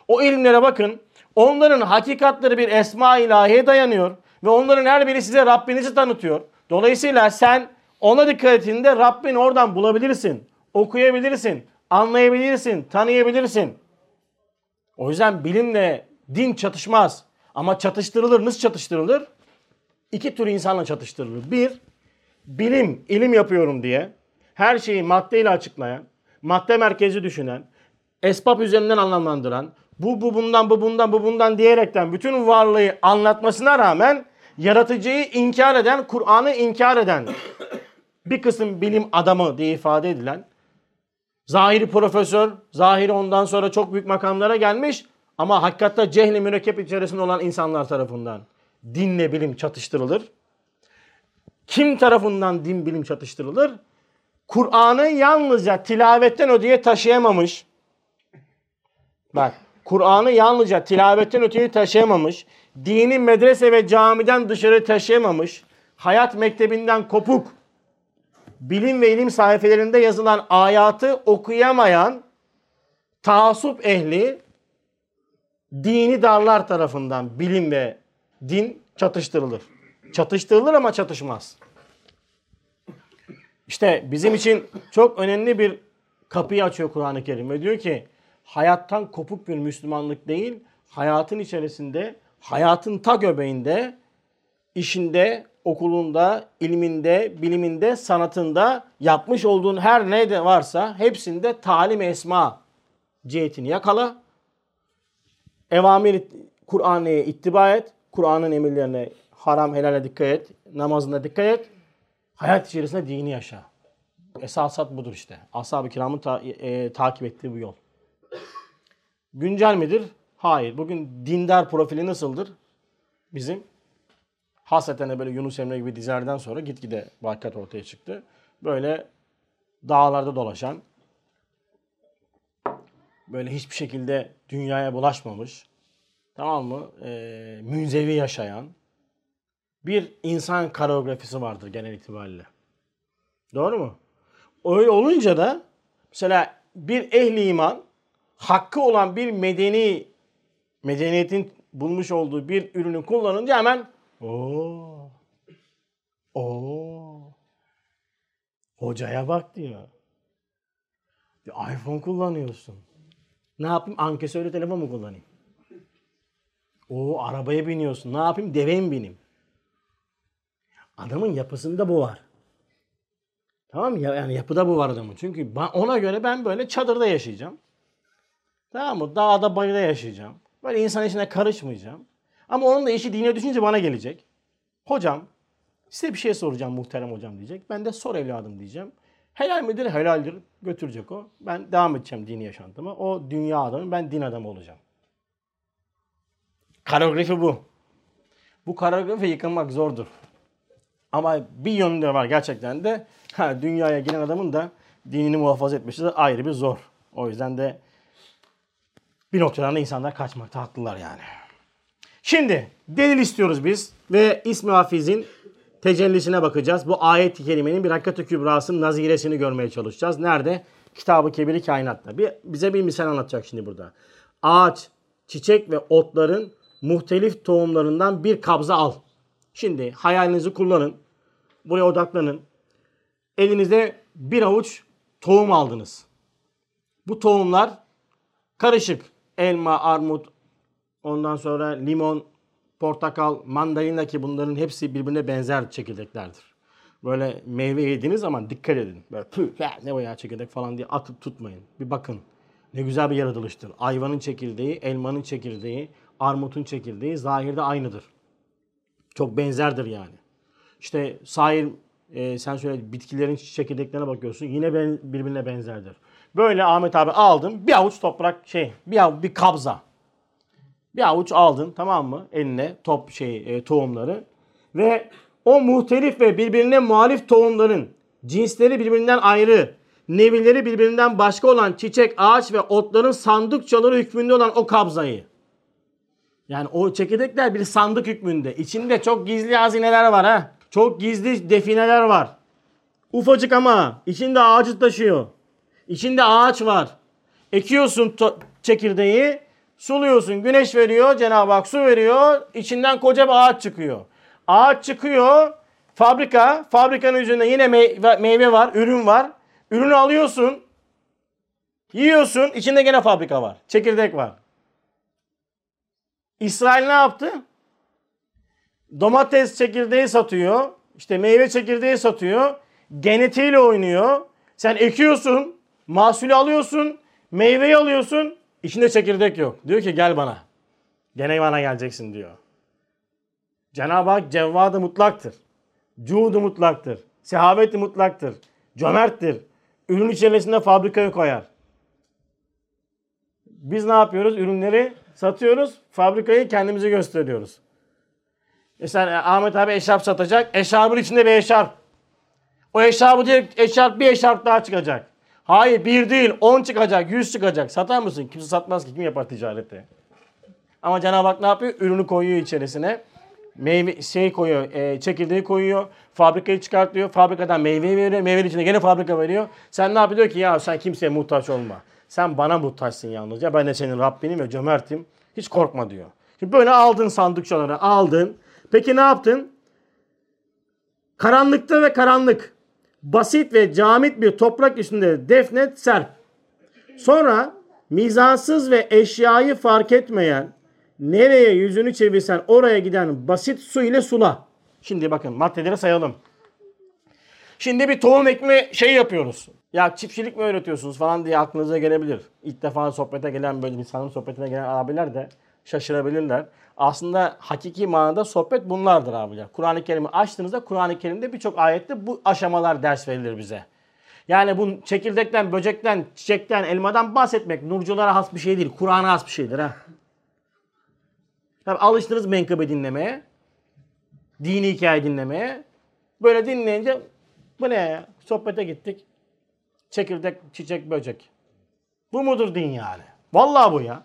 O ilimlere bakın. Onların hakikatleri bir esma ilahiye dayanıyor. Ve onların her biri size Rabbinizi tanıtıyor. Dolayısıyla sen ona dikkat ettiğinde Rabbini oradan bulabilirsin. Okuyabilirsin. anlayabilirsin, tanıyabilirsin. O yüzden bilimle din çatışmaz. Ama çatıştırılır. Nasıl çatıştırılır? İki tür insanla çatıştırılır. Bir, bilim, ilim yapıyorum diye her şeyi maddeyle açıklayan, madde merkezi düşünen, esbab üzerinden anlamlandıran, bu, bu, bundan, bu, bundan, bu, bundan diyerekten bütün varlığı anlatmasına rağmen yaratıcıyı inkar eden, Kur'an'ı inkar eden bir kısım bilim adamı diye ifade edilen, zahiri profesör, zahiri ondan sonra çok büyük makamlara gelmiş ama hakikatte cehli mürekkep içerisinde olan insanlar tarafından dinle bilim çatıştırılır. Kim tarafından din bilim çatıştırılır? Kur'an'ı yalnızca tilavetten öteye taşıyamamış. Bak, Kur'an'ı yalnızca tilavetten öteye taşıyamamış, dini medrese ve camiden dışarı taşıyamamış, hayat mektebinden kopuk, bilim ve ilim sayfelerinde yazılan ayatı okuyamayan taassup ehli dini darlar tarafından bilim ve din çatıştırılır. Çatıştırılır ama çatışmaz. İşte bizim için çok önemli bir kapıyı açıyor Kur'an-ı Kerim ve diyor ki hayattan kopuk bir Müslümanlık değil, hayatın içerisinde, hayatın ta göbeğinde, işinde, okulunda, ilminde, biliminde, sanatında, yapmış olduğun her ne de varsa hepsinde talim-i esma cihetini yakala. Evamir Kur'an'e ittiba et, Kur'an'ın emirlerine, haram helale dikkat et, namazına dikkat et, hayat içerisinde dini yaşa. Esasat budur işte. Ashab-ı Kiram'ın ta e, takip ettiği bu yol. Güncel midir? Hayır. Bugün dindar profili nasıldır? Bizim hasreten de böyle Yunus Emre gibi dizilerden sonra gitgide vakat ortaya çıktı. Böyle dağlarda dolaşan, böyle hiçbir şekilde dünyaya bulaşmamış, tamam mı? Ee, münzevi yaşayan bir insan koreografisi vardır genel itibariyle. Doğru mu? Öyle olunca da mesela bir ehli iman hakkı olan bir medeni medeniyetin bulmuş olduğu bir ürünü kullanınca hemen ooo ooo hocaya bak diyor. Bir iPhone kullanıyorsun. Ne yapayım? Ankesörlü telefon mu kullanayım? Ooo arabaya biniyorsun. Ne yapayım? Deveye mi bineyim? Adamın yapısında bu var. Tamam mı? Yani yapıda bu var adamın. Çünkü ona göre ben böyle çadırda yaşayacağım. Tamam mı? Dağda bayırda yaşayacağım. Böyle insan işine karışmayacağım. Ama onun da işi dine düşünce bana gelecek. Hocam size bir şey soracağım muhterem hocam diyecek. Ben de sor evladım diyeceğim. Helal midir? Helaldir. Götürecek o. Ben devam edeceğim dini yaşantıma. O dünya adamı, ben din adamı olacağım. Koreografi bu. Bu koreografi yıkılmak zordur. Ama bir yönü de var gerçekten de. Ha, dünyaya giren adamın da dinini muhafaza etmesi de ayrı bir zor. O yüzden de bir noktadan da insanlar kaçmakta haklılar yani. Şimdi delil istiyoruz biz ve İsm-i Hafîz'in tecellisine bakacağız. Bu ayet-i kerimenin bir hakikat-i kübrasının naziresini görmeye çalışacağız. Nerede? Kitab-ı Kebir-i Kainat'ta. Bir, bize bir misal anlatacak şimdi burada. Ağaç, çiçek ve otların muhtelif tohumlarından bir kabza al. Şimdi hayalinizi kullanın. Buraya odaklanın. Elinizde bir avuç tohum aldınız. Bu tohumlar karışık. Elma, armut, ondan sonra limon, portakal, mandalina ki bunların hepsi birbirine benzer çekirdeklerdir. Böyle meyve yediğiniz zaman dikkat edin. Böyle püh, ne bayağı çekirdek falan diye atıp tutmayın. Bir bakın. Ne güzel bir yaratılıştır. Ayvanın çekirdeği, elmanın çekirdeği, armutun çekirdeği zahirde aynıdır. Çok benzerdir yani. İşte sair, e, sen şöyle bitkilerin çekirdeklerine bakıyorsun. Yine ben, birbirine benzerdir. Böyle Ahmet abi aldın bir avuç toprak şey, bir avuç, bir kabza. Bir avuç aldın tamam mı? Eline top şey e, tohumları ve o muhtelif ve birbirine muhalif tohumların cinsleri birbirinden ayrı, nevileri birbirinden başka olan çiçek, ağaç ve otların sandıkçaları hükmünde olan o kabzayı. Yani o çekirdekler bir sandık hükmünde. İçinde çok gizli hazineler var ha. Çok gizli defineler var. Ufacık ama içinde ağacı taşıyor. İçinde ağaç var. Ekiyorsun çekirdeği, suluyorsun, güneş veriyor, Cenab-ı Hak su veriyor, içinden koca bir ağaç çıkıyor. Ağaç çıkıyor, fabrika, fabrikanın üzerinde yine meyve var, ürün var. Ürünü alıyorsun, Yiyorsun, içinde gene fabrika var. Çekirdek var. İsrail ne yaptı? Domates çekirdeği satıyor. İşte meyve çekirdeği satıyor. Genetiğiyle oynuyor. Sen ekiyorsun, mahsulü alıyorsun, meyveyi alıyorsun. İçinde çekirdek yok. Diyor ki gel bana. Gene bana geleceksin diyor. Cenab-ı Hak cevvadı mutlaktır. Cudu mutlaktır. Sehabeti mutlaktır. Cömerttir. Ürün içerisinde fabrikayı koyar. Biz ne yapıyoruz? Ürünleri satıyoruz. Fabrikayı kendimize gösteriyoruz. Mesela Ahmet abi eşarp satacak. Eşarbın içinde bir eşarp. O eşarbı diye eşarp bir eşarp daha çıkacak. Hayır bir değil. On çıkacak. Yüz çıkacak. Satar mısın? Kimse satmaz ki. Kim yapar ticareti? Ama Cenab-ı Hak ne yapıyor? Ürünü koyuyor içerisine. Meyve şey koyuyor, e, çekirdeği koyuyor, fabrikayı çıkartıyor, fabrikadan meyveyi veriyor, meyvenin içinde gene fabrika veriyor. Sen ne yapıyor ki ya sen kimseye muhtaç olma, sen bana muhtaçsın yalnızca, ben de senin Rabbinim ve cömertim, hiç korkma diyor. Şimdi böyle aldın sandıkçaları, aldın. Peki ne yaptın? Karanlıkta ve karanlık, basit ve camit bir toprak üstünde defnet serp. Sonra mizansız ve eşyayı fark etmeyen, nereye yüzünü çevirsen oraya giden basit su ile sula. Şimdi bakın maddeleri sayalım. Şimdi bir tohum ekme şey yapıyoruz. Ya çiftçilik mi öğretiyorsunuz falan diye aklınıza gelebilir. İlk defa sohbete gelen böyle insanın sohbetine gelen abiler de şaşırabilirler. Aslında hakiki manada sohbet bunlardır abiler. Kur'an-ı Kerim'i açtığınızda Kur'an-ı Kerim'de birçok ayette bu aşamalar ders verilir bize. Yani bu çekirdekten, böcekten, çiçekten, elmadan bahsetmek nurculara has bir şey değil. Kur'an'a has bir şeydir ha. Tabii alıştınız menkıbe dinlemeye, dini hikaye dinlemeye. Böyle dinleyince bu ne ya? Sohbete gittik. Çekirdek, çiçek, böcek. Bu mudur din yani? Vallahi bu ya.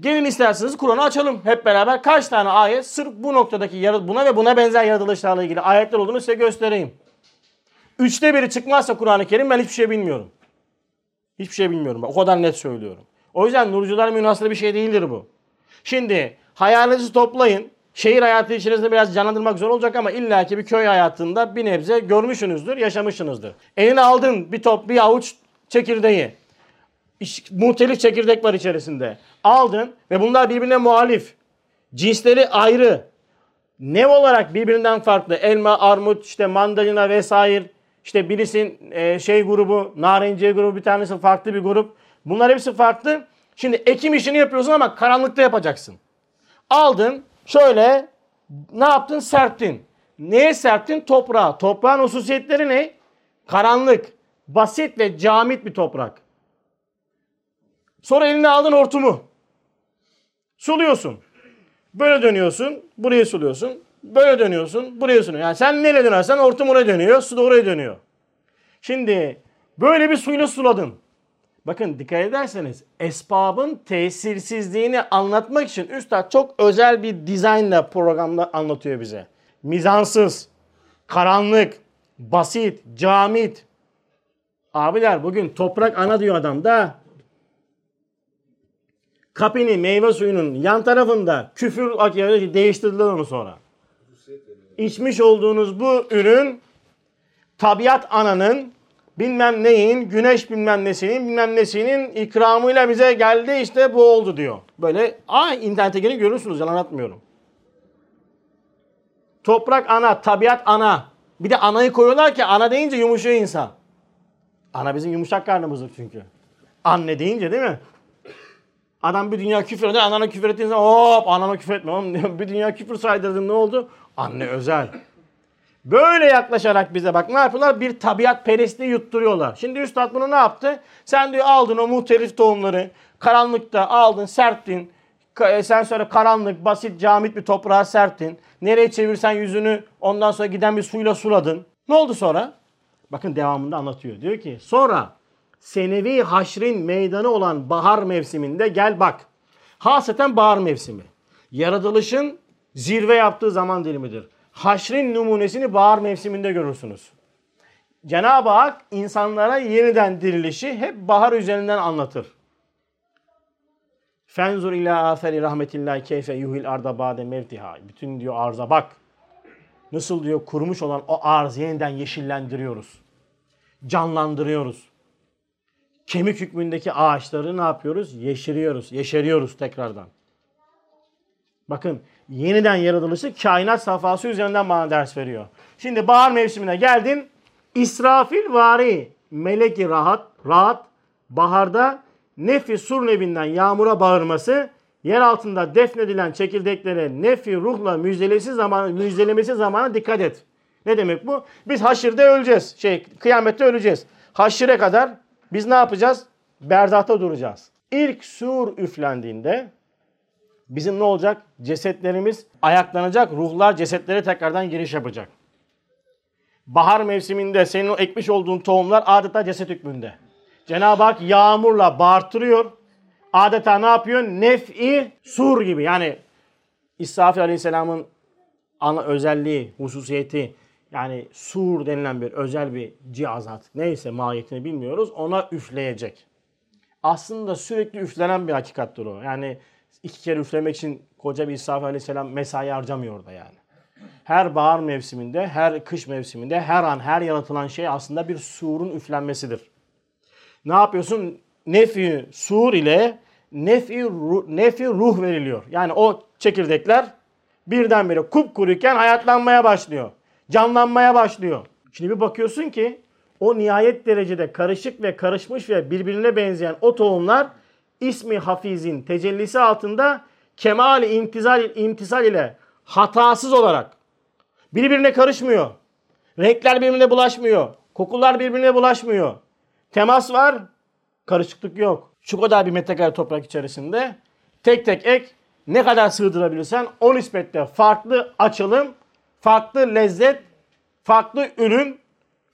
Gelin isterseniz Kur'an'ı açalım hep beraber. Kaç tane ayet sırf bu noktadaki buna ve buna benzer yaratılışlarla ilgili ayetler olduğunu size göstereyim. Üçte biri çıkmazsa Kur'an-ı Kerim ben hiçbir şey bilmiyorum. Hiçbir şey bilmiyorum. O kadar net söylüyorum. O yüzden nurcular münhasır bir şey değildir bu. Şimdi hayalinizi toplayın. Şehir hayatı içerisinde biraz canlandırmak zor olacak ama illaki bir köy hayatında bir nebze görmüşsünüzdür, yaşamışsınızdır. Eline aldın bir top, bir avuç çekirdeği. Muhtelif çekirdek var içerisinde. Aldın ve bunlar birbirine muhalif. Cinsleri ayrı. Ne olarak birbirinden farklı? Elma, armut, işte mandalina vesaire. İşte birisi şey grubu, narenciye grubu, bir tanesi farklı bir grup. Bunlar hepsi farklı. Şimdi ekim işini yapıyorsun ama karanlıkta yapacaksın. Aldın şöyle ne yaptın? Serptin. Neye serptin? Toprağa. Toprağın hususiyetleri ne? Karanlık, basit ve camit bir toprak. Sonra eline aldın hortumu. Suluyorsun. Böyle dönüyorsun, buraya suluyorsun. Böyle dönüyorsun, buraya suluyorsun. Yani sen nereye dönersen hortum oraya dönüyor, su da oraya dönüyor. Şimdi böyle bir suyla suladın. Bakın dikkat ederseniz esbabın tesirsizliğini anlatmak için üstad çok özel bir dizaynla programda anlatıyor bize. Mizansız, karanlık, basit, camit. Abiler bugün toprak ana diyor adam da. Kapini meyve suyunun yan tarafında küfür akıya değiştirdiler onu sonra. İçmiş olduğunuz bu ürün tabiat ananın bilmem neyin, güneş bilmem nesinin, bilmem nesinin ikramıyla bize geldi işte bu oldu diyor. Böyle aa internete gelin görürsünüz yalan atmıyorum. Toprak ana, tabiat ana. Bir de anayı koyuyorlar ki ana deyince yumuşuyor insan. Ana bizim yumuşak karnımızdır çünkü. Anne deyince değil mi? Adam bir dünya küfür eder, anana küfür ettiğin zaman hop anama küfür etme oğlum. Bir dünya küfür saydırdın ne oldu? Anne özel. Böyle yaklaşarak bize bak ne yapıyorlar? Bir tabiat perestliği yutturuyorlar. Şimdi üstad bunu ne yaptı? Sen diyor aldın o muhtelif tohumları. Karanlıkta aldın, serptin. Sen sonra karanlık, basit, camit bir toprağa serptin. Nereye çevirsen yüzünü ondan sonra giden bir suyla suladın. Ne oldu sonra? Bakın devamında anlatıyor. Diyor ki sonra senevi haşrin meydanı olan bahar mevsiminde gel bak. Hasreten bahar mevsimi. Yaratılışın zirve yaptığı zaman dilimidir. Haşrin numunesini bahar mevsiminde görürsünüz. Cenab-ı Hak insanlara yeniden dirilişi hep bahar üzerinden anlatır. Fenzur ila aferi rahmetillahi keyfe yuhil arda ba'de mevtiha. Bütün diyor arza bak. Nasıl diyor kurumuş olan o arzı yeniden yeşillendiriyoruz. Canlandırıyoruz. kemik hükmündeki ağaçları ne yapıyoruz? Yeşeriyoruz, yeşeriyoruz tekrardan. Bakın yeniden yaratılışı kainat safhası üzerinden bana ders veriyor. Şimdi bahar mevsimine geldin. İsrafil vari, meleki rahat, rahat baharda nefi sur nevinden yağmura bağırması, yer altında defnedilen çekirdeklere nefi ruhla müjdelemesi zamanı, müjdelemesi zamanı dikkat et. Ne demek bu? Biz haşirde öleceğiz. Şey, kıyamette öleceğiz. Haşire kadar biz ne yapacağız? Berzahta duracağız. İlk sur üflendiğinde bizim ne olacak? Cesetlerimiz ayaklanacak. Ruhlar cesetlere tekrardan giriş yapacak. Bahar mevsiminde senin o ekmiş olduğun tohumlar adeta ceset hükmünde. Cenab-ı Hak yağmurla bağırtırıyor. Adeta ne yapıyor? Nef'i sur gibi. Yani İsrafil Aleyhisselam'ın ana özelliği, hususiyeti, yani sur denilen bir özel bir cihazat. Neyse mahiyetini bilmiyoruz. Ona üfleyecek. Aslında sürekli üflenen bir hakikattir o. Yani iki kere üflemek için koca bir İsrafil Aleyhisselam mesai harcamıyor orada yani. Her bahar mevsiminde, her kış mevsiminde, her an her yaratılan şey aslında bir surun üflenmesidir. Ne yapıyorsun? Nef'i sur ile nef'i ruh, nef'i ruh veriliyor. Yani o çekirdekler birdenbire kupkuruyken hayatlanmaya başlıyor. Canlanmaya başlıyor. Şimdi bir bakıyorsun ki o nihayet derecede karışık ve karışmış ve birbirine benzeyen o tohumlar İsm-i Hafîz'in tecellisi altında kemal-i imtizal, imtisal ile hatasız olarak birbirine karışmıyor. Renkler birbirine bulaşmıyor. Kokular birbirine bulaşmıyor. Temas var. Karışıklık yok. Şu kadar bir metrekare toprak içerisinde tek tek ek ne kadar sığdırabilirsen o nispetle farklı açılım, farklı lezzet, farklı ürün,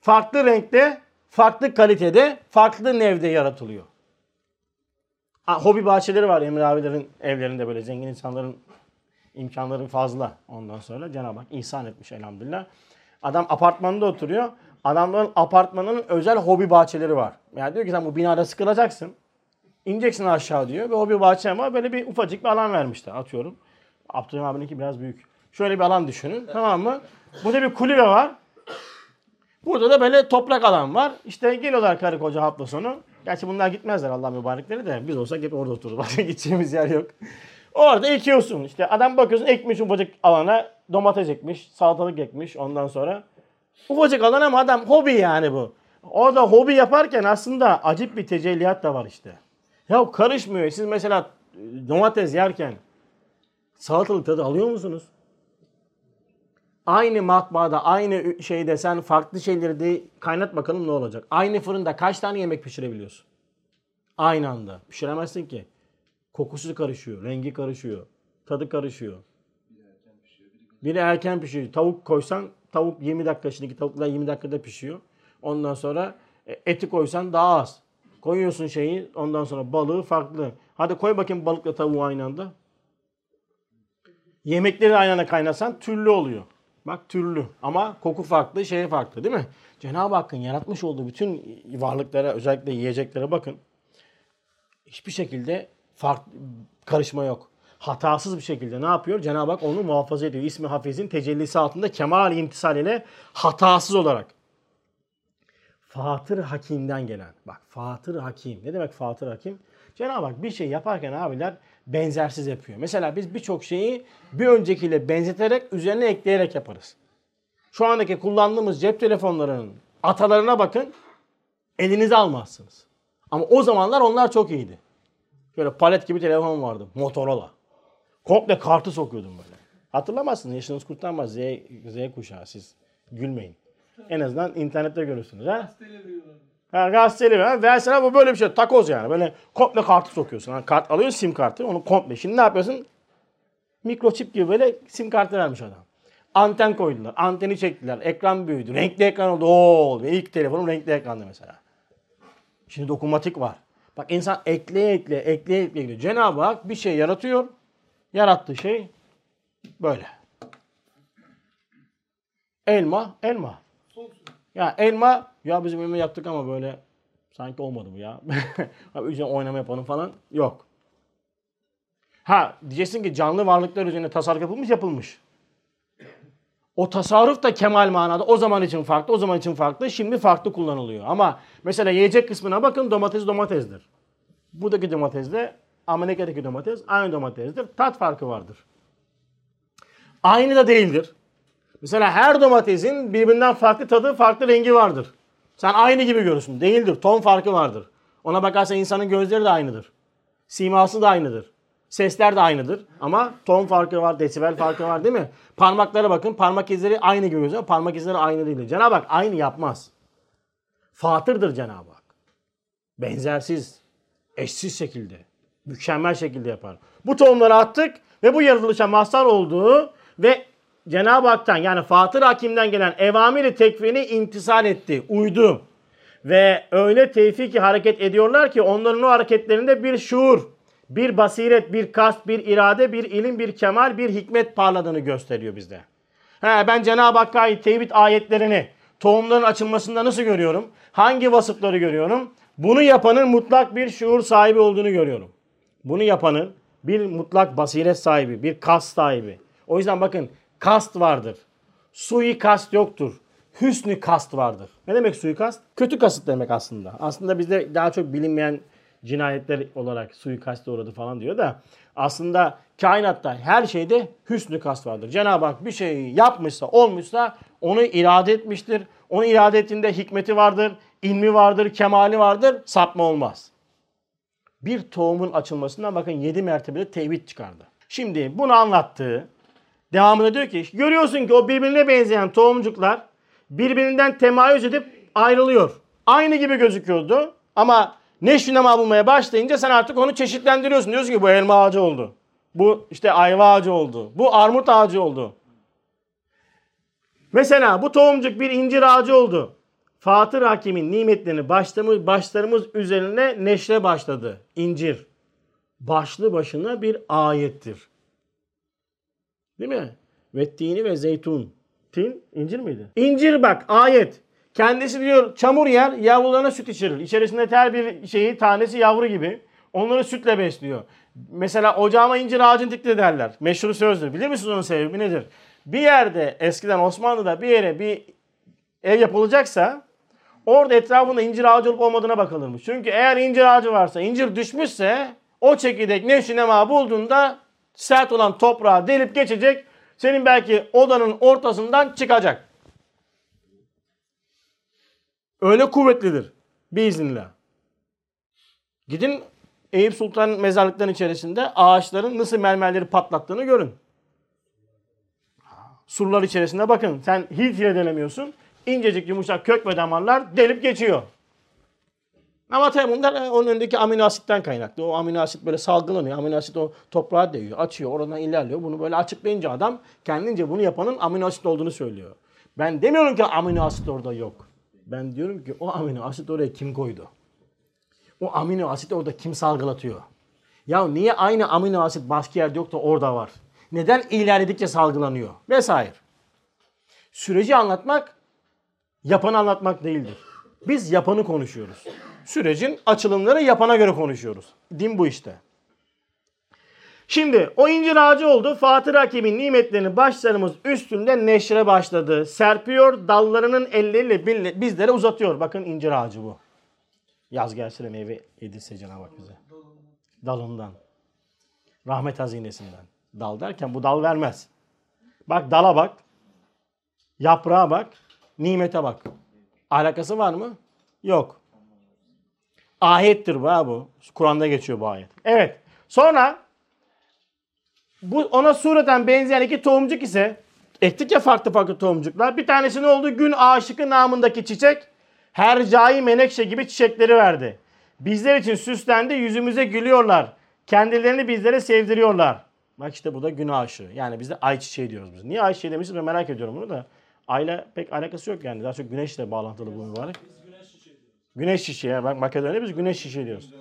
farklı renkte, farklı kalitede, farklı nevde yaratılıyor. Ha, hobi bahçeleri var Emir abilerin evlerinde, böyle zengin insanların imkanları fazla. Ondan sonra Cenab-ı Hak ihsan etmiş elhamdülillah. Adam apartmanda oturuyor. Adamların apartmanının özel hobi bahçeleri var. Yani diyor ki sen bu binada sıkılacaksın. İneceksin aşağı diyor. Ve hobi bahçem var. Böyle bir ufacık bir alan vermişler. Atıyorum. Abdurrahman abininki biraz büyük. Şöyle bir alan düşünün. Tamam mı? Burada bir kulübe var. Burada da böyle toprak alan var. İşte geliyorlar karı koca hafta sonu. Gerçi bunlar gitmezler Allah mübarekleri de. Biz olsak hep orada otururuz. Başka gideceğimiz yer yok. Orada ekiyorsun. İşte adam bakıyorsun ekmiş ufacık alana. Domates ekmiş. Salatalık ekmiş. Ondan sonra ufacık alan ama adam hobi yani bu. Orada hobi yaparken aslında acip bir tecelliyat da var işte. Ya karışmıyor. Siz mesela domates yerken salatalık tadı alıyor musunuz? Aynı matbaada, aynı şeyde sen farklı şeyleri de kaynat bakalım ne olacak? Aynı fırında kaç tane yemek pişirebiliyorsun? Aynı anda. Pişiremezsin ki. Kokusu karışıyor, rengi karışıyor, tadı karışıyor. Biri erken pişiyor. Tavuk koysan tavuk yirmi dakika, şimdiki tavuklar yirmi dakikada pişiyor. Ondan sonra eti koysan daha az. Koyuyorsun şeyi, ondan sonra balığı farklı. Hadi koy bakayım balıkla tavuğu aynı anda. Yemekleri aynı anda kaynatsan türlü oluyor. Bak türlü ama koku farklı, şey farklı değil mi? Cenab-ı Hakk'ın yaratmış olduğu bütün varlıklara, özellikle yiyeceklere bakın. Hiçbir şekilde farklı, karışma yok. Hatasız bir şekilde ne yapıyor? Cenab-ı Hak onu muhafaza ediyor. İsm-i Hafîz'in tecellisi altında kemal-i imtisal ile hatasız olarak. Fâtır-ı Hakîm'den gelen. Bak Fâtır-ı Hakîm. Ne demek Fâtır-ı Hakîm? Cenab-ı Hak bir şey yaparken abiler benzersiz yapıyor. Mesela biz birçok şeyi bir öncekiyle benzeterek, üzerine ekleyerek yaparız. Şu andaki kullandığımız cep telefonlarının atalarına bakın. Elinize almazsınız. Ama o zamanlar onlar çok iyiydi. Böyle palet gibi telefon vardı. Motorola. Komple kartı sokuyordum böyle. Hatırlamazsınız. Yaşınız kurtarmaz. Z, Z kuşağı siz. Gülmeyin. En azından internette görürsünüz. Gazeteli veriyorlar. Ha, gazeteli veriyorlar. Versene bu böyle bir şey. Takoz yani. Böyle komple kartı sokuyorsun. Ha, kart alıyorsun, sim kartı. Onu komple. Şimdi ne yapıyorsun? Mikroçip gibi böyle sim kartı vermiş adam. Anten koydular. Anteni çektiler. Ekran büyüdü. Renkli ekran oldu. Ooo. İlk telefonum renkli ekrandı mesela. Şimdi dokunmatik var. Bak insan ekleye ekleye ekleye ekleye gidiyor. Cenab-ı Hak bir şey yaratıyor. Yarattığı şey böyle. Elma, elma. Ya elma, ya bizim elma yaptık ama böyle sanki olmadı bu ya. Üzerine oynama yapalım falan. Yok. Ha diyeceksin ki canlı varlıklar üzerine tasarruf yapılmış yapılmış. O tasarruf da kemal manada o zaman için farklı, o zaman için farklı, şimdi farklı kullanılıyor. Ama mesela yiyecek kısmına bakın, domates domatesdir. Buradaki domates de Amerika'daki domates aynı domatesdir. Tat farkı vardır. Aynı da değildir. Mesela her domatesin birbirinden farklı tadı, farklı rengi vardır. Sen aynı gibi görürsün. Değildir. Ton farkı vardır. Ona bakarsan insanın gözleri de aynıdır. Siması da aynıdır. Sesler de aynıdır. Ama ton farkı var, desibel farkı var değil mi? Parmaklara bakın. Parmak izleri aynı gibi gözüküyor. Parmak izleri aynı değildir. Cenab-ı Hak aynı yapmaz. Fatırdır Cenab-ı Hak. Benzersiz, eşsiz şekilde, mükemmel şekilde yapar. Bu tohumları attık ve bu yaratılışa mazhar olduğu ve Cenab-ı Hak'tan yani Fâtır-ı Hakîm'den gelen evamir-i tekvini intisal etti, uydu. Ve öyle tevfik hareket ediyorlar ki onların o hareketlerinde bir şuur, bir basiret, bir kast, bir irade, bir ilim, bir kemal, bir hikmet parladığını gösteriyor bizde. He, ben Cenab-ı Hakk'a tevhid ayetlerini, tohumların açılmasında nasıl görüyorum? Hangi vasıfları görüyorum? Bunu yapanın mutlak bir şuur sahibi olduğunu görüyorum. Bunu yapanın bir mutlak basiret sahibi, bir kast sahibi. O yüzden bakın, kast vardır. Suikast yoktur. Hüsnü kast vardır. Ne demek suikast? Kötü kasıt demek aslında. Aslında bizde daha çok bilinmeyen cinayetler olarak suikaste uğradı falan diyor da aslında kainatta her şeyde hüsnü kast vardır. Cenab-ı Hak bir şeyi yapmışsa, olmuşsa onu irade etmiştir. Onun irade ettiğinde hikmeti vardır, ilmi vardır, kemali vardır. Sapma olmaz. Bir tohumun açılmasından bakın yedi mertebede tevhid çıkardı. Şimdi bunu anlattığı devamında diyor ki görüyorsun ki o birbirine benzeyen tohumcuklar birbirinden temayüz edip ayrılıyor. Aynı gibi gözüküyordu ama neşvi nema bulmaya başlayınca sen artık onu çeşitlendiriyorsun. Diyorsun ki bu elma ağacı oldu. Bu işte ayva ağacı oldu. Bu armut ağacı oldu. Mesela bu tohumcuk bir incir ağacı oldu. Fâtır-ı Hakîm'in nimetlerini başlarımız, başlarımız üzerine neşre başladı. İncir. Başlı başına bir ayettir. Değil mi? Vettini ve zeytun. Tin, incir miydi? İncir bak ayet. Kendisi diyor çamur yer, yavrularına süt içirir. İçerisinde her bir şeyi tanesi yavru gibi. Onları sütle besliyor. Mesela ocağıma incir ağacını dikti derler. Meşhur sözdür. Bilir misiniz onun sebebi nedir? Bir yerde eskiden Osmanlı'da bir yere bir ev yapılacaksa orada etrafında incir ağacı olup olmadığına bakılırmış. Çünkü eğer incir ağacı varsa, incir düşmüşse o çekirdek neşvi nema bulduğunda sert olan toprağa delip geçecek. Senin belki odanın ortasından çıkacak. Öyle kuvvetlidir. Biiznillah. Gidin Eyüp Sultan mezarlıkların içerisinde ağaçların nasıl mermerleri patlattığını görün. Surlar içerisinde bakın. Sen hiç delemiyorsun. İncecik yumuşak kök ve damarlar delip geçiyor. Ama tabii bunlar onun önündeki amino asitten kaynaklı. O amino asit böyle salgılanıyor. Amino asit o toprağa değiyor, açıyor, oradan ilerliyor. Bunu böyle açıklayınca adam kendince bunu yapanın amino asit olduğunu söylüyor. Ben demiyorum ki amino asit orada yok. Ben diyorum ki o amino asit oraya kim koydu? O amino asit orada kim salgılatıyor? Ya niye aynı amino asit başka yerde yok da orada var? Neden ilerledikçe salgılanıyor? Vesaire. Süreci anlatmak, yapanı anlatmak değildir. Biz yapanı konuşuyoruz. Sürecin açılımları yapana göre konuşuyoruz. Din bu işte. Şimdi o incir ağacı oldu. Fâtır-ı Hakîm'in nimetlerini başlarımız üstünde neşre başladı. Serpiyor dallarının elleriyle bizlere uzatıyor. Bakın incir ağacı bu. Yaz gelse de meyve yedirse Cenab-ı Hak bize. Dalından. Rahmet hazinesinden. Dal derken bu dal vermez. Bak dala bak. Yaprağa bak. Nimete bak. Alakası var mı? Yok. Ayettir bu ha bu. Kur'an'da geçiyor bu ayet. Evet. Sonra bu ona sureten benzeyen iki tohumcuk ise ektik ya farklı farklı tohumcuklar. Bir tanesi ne oldu? Gün aşıkı namındaki çiçek hercai menekşe gibi çiçekleri verdi. Bizler için süslendi. Yüzümüze gülüyorlar. Kendilerini bizlere sevdiriyorlar. Bak işte bu da gün aşığı. Yani biz de ay çiçeği diyoruz biz. Niye ay çiçeği demişiz ben merak ediyorum bunu da. Ayla pek alakası yok yani. Daha çok güneşle bağlantılı bu mübarek. Güneş şişi ya. Bak Makedonya'da biz güneş şişi diyoruz.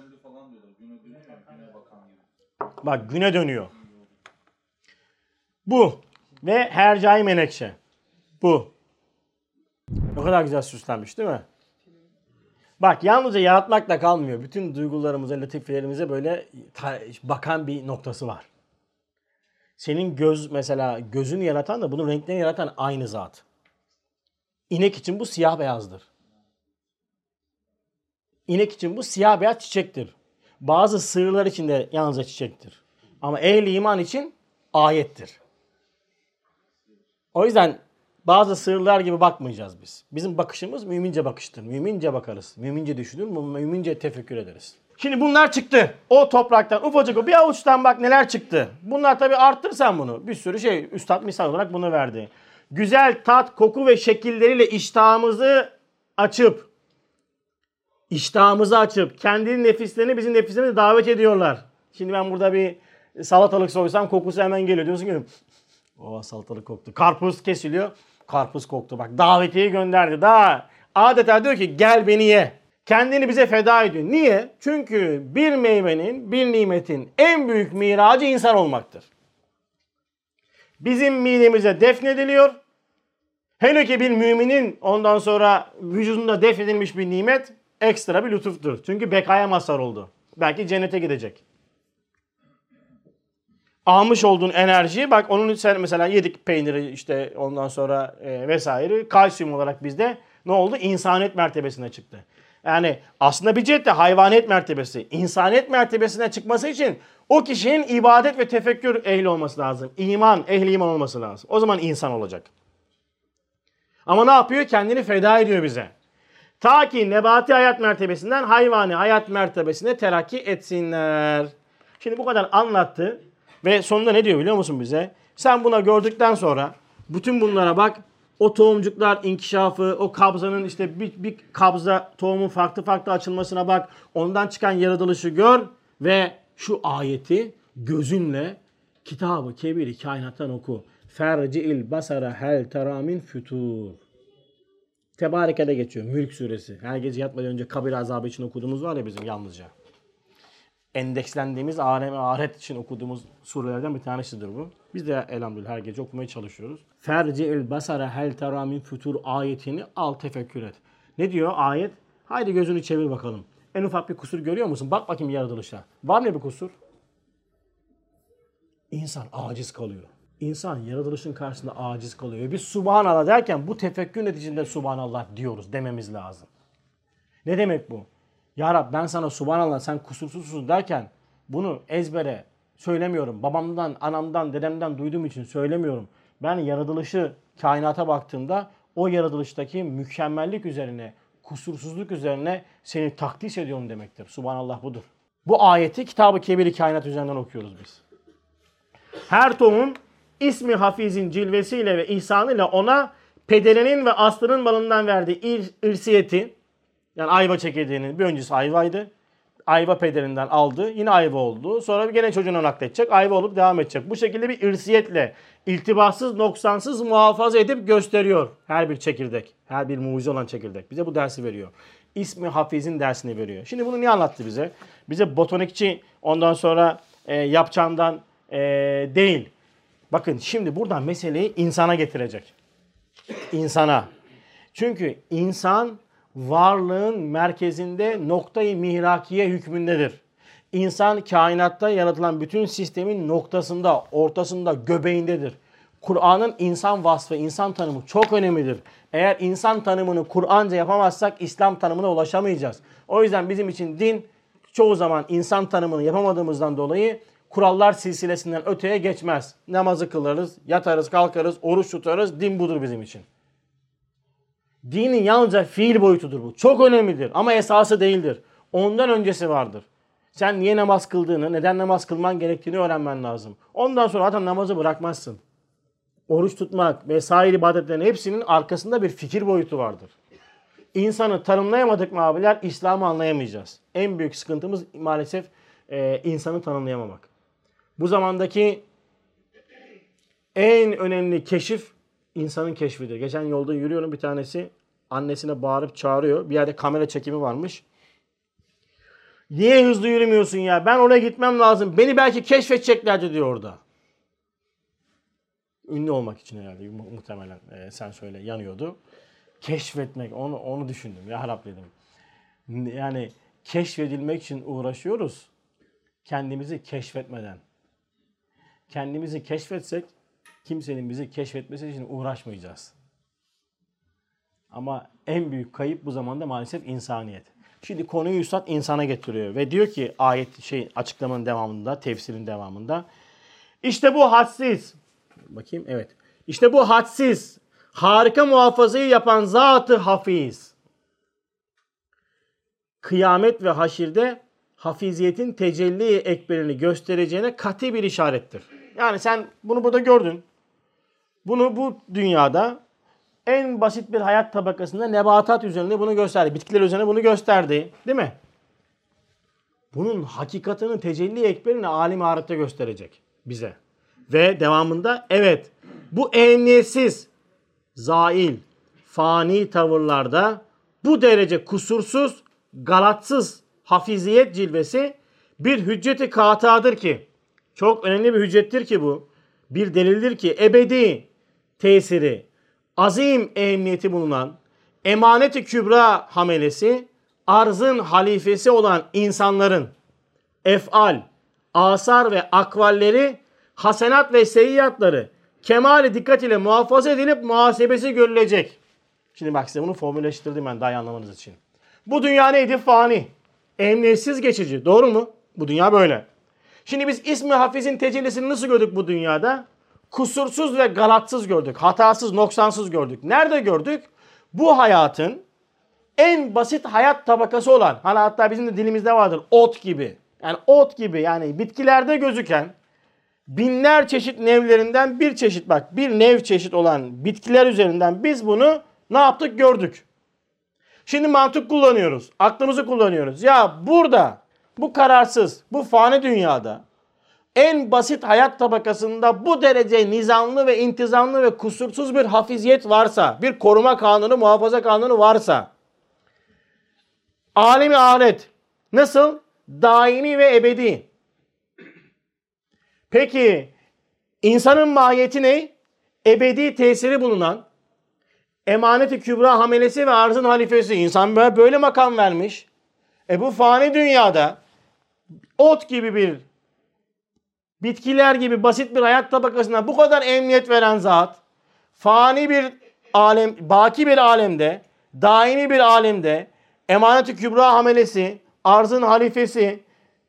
Bak güne dönüyor. Bu. Ve hercai menekşe. Bu. O kadar güzel süslenmiş değil mi? Bak yalnızca yaratmakla kalmıyor. Bütün duygularımıza, latifelerimize böyle bakan bir noktası var. Senin göz mesela, gözünü yaratan da bunun renklerini yaratan aynı zat. İnek için bu siyah beyazdır. İnek için bu siyah beyaz çiçektir. Bazı sığırlar için de yalnızca çiçektir. Ama ehli iman için ayettir. O yüzden bazı sığırlar gibi bakmayacağız biz. Bizim bakışımız mümince bakıştır. Mümince bakarız. Mümince düşünür, mümince tefekkür ederiz. Şimdi bunlar çıktı. O topraktan ufacık o bir avuçtan bak neler çıktı. Bunlar tabii arttırsan bunu. Bir sürü şey üstad misal olarak bunu verdi. Güzel tat, koku ve şekilleriyle iştahımızı açıp iştahımızı açıp kendi nefislerini bizim nefislerimize davet ediyorlar. Şimdi ben burada bir salatalık soysam kokusu hemen geliyor. Diyorsun ki o salatalık koktu. Karpuz kesiliyor. Karpuz koktu. Bak davetiye gönderdi. Daha adeta diyor ki gel beni ye. Kendini bize feda ediyor. Niye? Çünkü bir meyvenin, bir nimetin en büyük miracı insan olmaktır. Bizim midemize defnediliyor. Hele ki bir müminin ondan sonra vücudunda defnedilmiş bir nimet ekstra bir lütuftur. Çünkü bekaya mazhar oldu. Belki cennete gidecek. Almış olduğun enerjiyi bak onun mesela yedik peyniri işte ondan sonra e, vesaire kalsiyum olarak bizde ne oldu? İnsaniyet mertebesine çıktı. Yani aslında bir cihette hayvaniyet mertebesi. İnsaniyet mertebesine çıkması için o kişinin ibadet ve tefekkür ehli olması lazım. İman, ehli iman olması lazım. O zaman insan olacak. Ama ne yapıyor? Kendini feda ediyor bize. Ta ki nebati hayat mertebesinden hayvani hayat mertebesine terakki etsinler. Şimdi bu kadar anlattı ve sonunda ne diyor biliyor musun bize? Sen buna gördükten sonra bütün bunlara bak. O tohumcuklar inkişafı, o kabzanın işte bir, bir kabza tohumun farklı farklı açılmasına bak. Ondan çıkan yaratılışı gör ve şu ayeti gözünle Kitab-ı Kebir-i Kainat'tan oku. Ferci'il basara hel teramin fütur. Tebareke'de geçiyor Mülk Suresi. Her gece yatmadan önce kabir azabı için okuduğumuz var ya bizim yalnızca. Endekslendiğimiz alem-i ahiret için okuduğumuz surelerden bir tanesidir bu. Biz de elhamdülillah her gece okumaya çalışıyoruz. Ferci'il basara hel tera min futur ayetini al tefekkür et. Ne diyor ayet? Haydi gözünü çevir bakalım. En ufak bir kusur görüyor musun? Bak bakayım yaratılışa. Var mı bir kusur? İnsan aciz kalıyor. İnsan yaratılışın karşısında aciz kalıyor. Ve biz Subhanallah derken bu tefekkür neticinde Subhanallah diyoruz dememiz lazım. Ne demek bu? Ya Rab ben sana Subhanallah sen kusursuzsun derken bunu ezbere söylemiyorum. Babamdan, anamdan, dedemden duyduğum için söylemiyorum. Ben yaratılışı kainata baktığımda o yaratılıştaki mükemmellik üzerine, kusursuzluk üzerine seni takdis ediyorum demektir. Subhanallah budur. Bu ayeti Kitab-ı Kebir-i Kainat üzerinden okuyoruz biz. Her tohum İsm-i Hafîz'in cilvesiyle ve ihsanıyla ona pederinin ve aslının balından verdiği ir- irsiyeti, yani ayva çekirdeğinin bir öncesi ayvaydı. Ayva pederinden aldı. Yine ayva oldu. Sonra gene çocuğuna nakledecek. Ayva olup devam edecek. Bu şekilde bir irsiyetle iltibassız, noksansız muhafaza edip gösteriyor. Her bir çekirdek. Her bir mucize olan çekirdek. Bize bu dersi veriyor. İsm-i Hafîz'in dersini veriyor. Şimdi bunu niye anlattı bize? Bize botanikçi ondan sonra e, yapacağından e, değil. Bakın şimdi buradan meseleyi insana getirecek. İnsana. Çünkü insan varlığın merkezinde noktayı mihrakiye hükmündedir. İnsan kainatta yaratılan bütün sistemin noktasında, ortasında, göbeğindedir. Kur'an'ın insan vasfı, insan tanımı çok önemlidir. Eğer insan tanımını Kur'anca yapamazsak İslam tanımına ulaşamayacağız. O yüzden bizim için din çoğu zaman insan tanımını yapamadığımızdan dolayı kurallar silsilesinden öteye geçmez. Namazı kılarız, yatarız, kalkarız, oruç tutarız. Din budur bizim için. Dinin yalnızca fiil boyutudur bu. Çok önemlidir ama esası değildir. Ondan öncesi vardır. Sen niye namaz kıldığını, neden namaz kılman gerektiğini öğrenmen lazım. Ondan sonra zaten namazı bırakmazsın. Oruç tutmak vesaire ibadetlerin hepsinin arkasında bir fikir boyutu vardır. İnsanı tanımlayamadık mı abiler? İslam'ı anlayamayacağız. En büyük sıkıntımız maalesef e, insanı tanımlayamamak. Bu zamandaki en önemli keşif insanın keşfidir. Geçen yolda yürüyorum bir tanesi annesine bağırıp çağırıyor. Bir yerde kamera çekimi varmış. Niye hızlı yürümüyorsun ya? Ben oraya gitmem lazım. Beni belki keşfedeceklerdi diyor orada. Ünlü olmak için herhalde muhtemelen e, sen söyle yanıyordu. Keşfetmek onu onu düşündüm. Ya Rab dedim. Yani keşfedilmek için uğraşıyoruz. Kendimizi keşfetmeden. kendimizi keşfetsek kimsenin bizi keşfetmesi için uğraşmayacağız. Ama en büyük kayıp bu zamanda maalesef insaniyet. Şimdi konuyu Üstad insana getiriyor ve diyor ki ayet şey açıklamanın devamında, tefsirin devamında. İşte bu hadsiz. Bakayım evet. İşte bu hadsiz. Harika muhafazayı yapan Zat-ı Hafiz. Kıyamet ve haşirde hafiziyetin tecelli ekberini göstereceğine kat'i bir işarettir. Yani sen bunu burada gördün. Bunu bu dünyada en basit bir hayat tabakasında nebatat üzerinde bunu gösterdi. Bitkiler üzerine bunu gösterdi. Değil mi? Bunun hakikatini, tecelli ekberini alem-i ahirette gösterecek bize. Ve devamında evet bu ehemmiyetsiz, zail, fani tavırlarda bu derece kusursuz, galatsız hafiziyet cilvesi bir hücceti katadır ki, çok önemli bir hüccettir ki bu, bir delildir ki ebedi tesiri, azim ehemmiyeti bulunan, emanet-i kübra hamelesi, arzın halifesi olan insanların efal, asar ve akvalleri, hasenat ve seyyiatları kemal-i dikkat ile muhafaza edilip muhasebesi görülecek. Şimdi bak size bunu formülleştirdim ben daha iyi anlamanız için. Bu dünya neydi? Fani. Emniyetsiz geçici. Doğru mu? Bu dünya böyle. Şimdi biz İsm-i Hafîz'in tecellisini nasıl gördük bu dünyada? Kusursuz ve galatsız gördük. Hatasız, noksansız gördük. Nerede gördük? Bu hayatın en basit hayat tabakası olan, hani hatta bizim de dilimizde vardır, ot gibi. Yani ot gibi yani bitkilerde gözüken binler çeşit nevlerinden bir çeşit, bak bir nev çeşit olan bitkiler üzerinden biz bunu ne yaptık? Gördük. Şimdi mantık kullanıyoruz. Aklımızı kullanıyoruz. Ya burada, bu kararsız, bu fani dünyada en basit hayat tabakasında bu derece nizamlı ve intizamlı ve kusursuz bir hafiziyet varsa, bir koruma kanunu, muhafaza kanunu varsa, alem-i ahiret nasıl? Daimi ve ebedi. Peki insanın mahiyeti ne? Ebedi tesiri bulunan, emanet-i kübra hamelesi ve arzın halifesi. İnsan böyle makam vermiş. E bu fani dünyada ot gibi bir, bitkiler gibi basit bir hayat tabakasına bu kadar emniyet veren zat, fani bir alem, baki bir alemde, daimi bir alemde, emanet-i kübra hamelesi, arzın halifesi,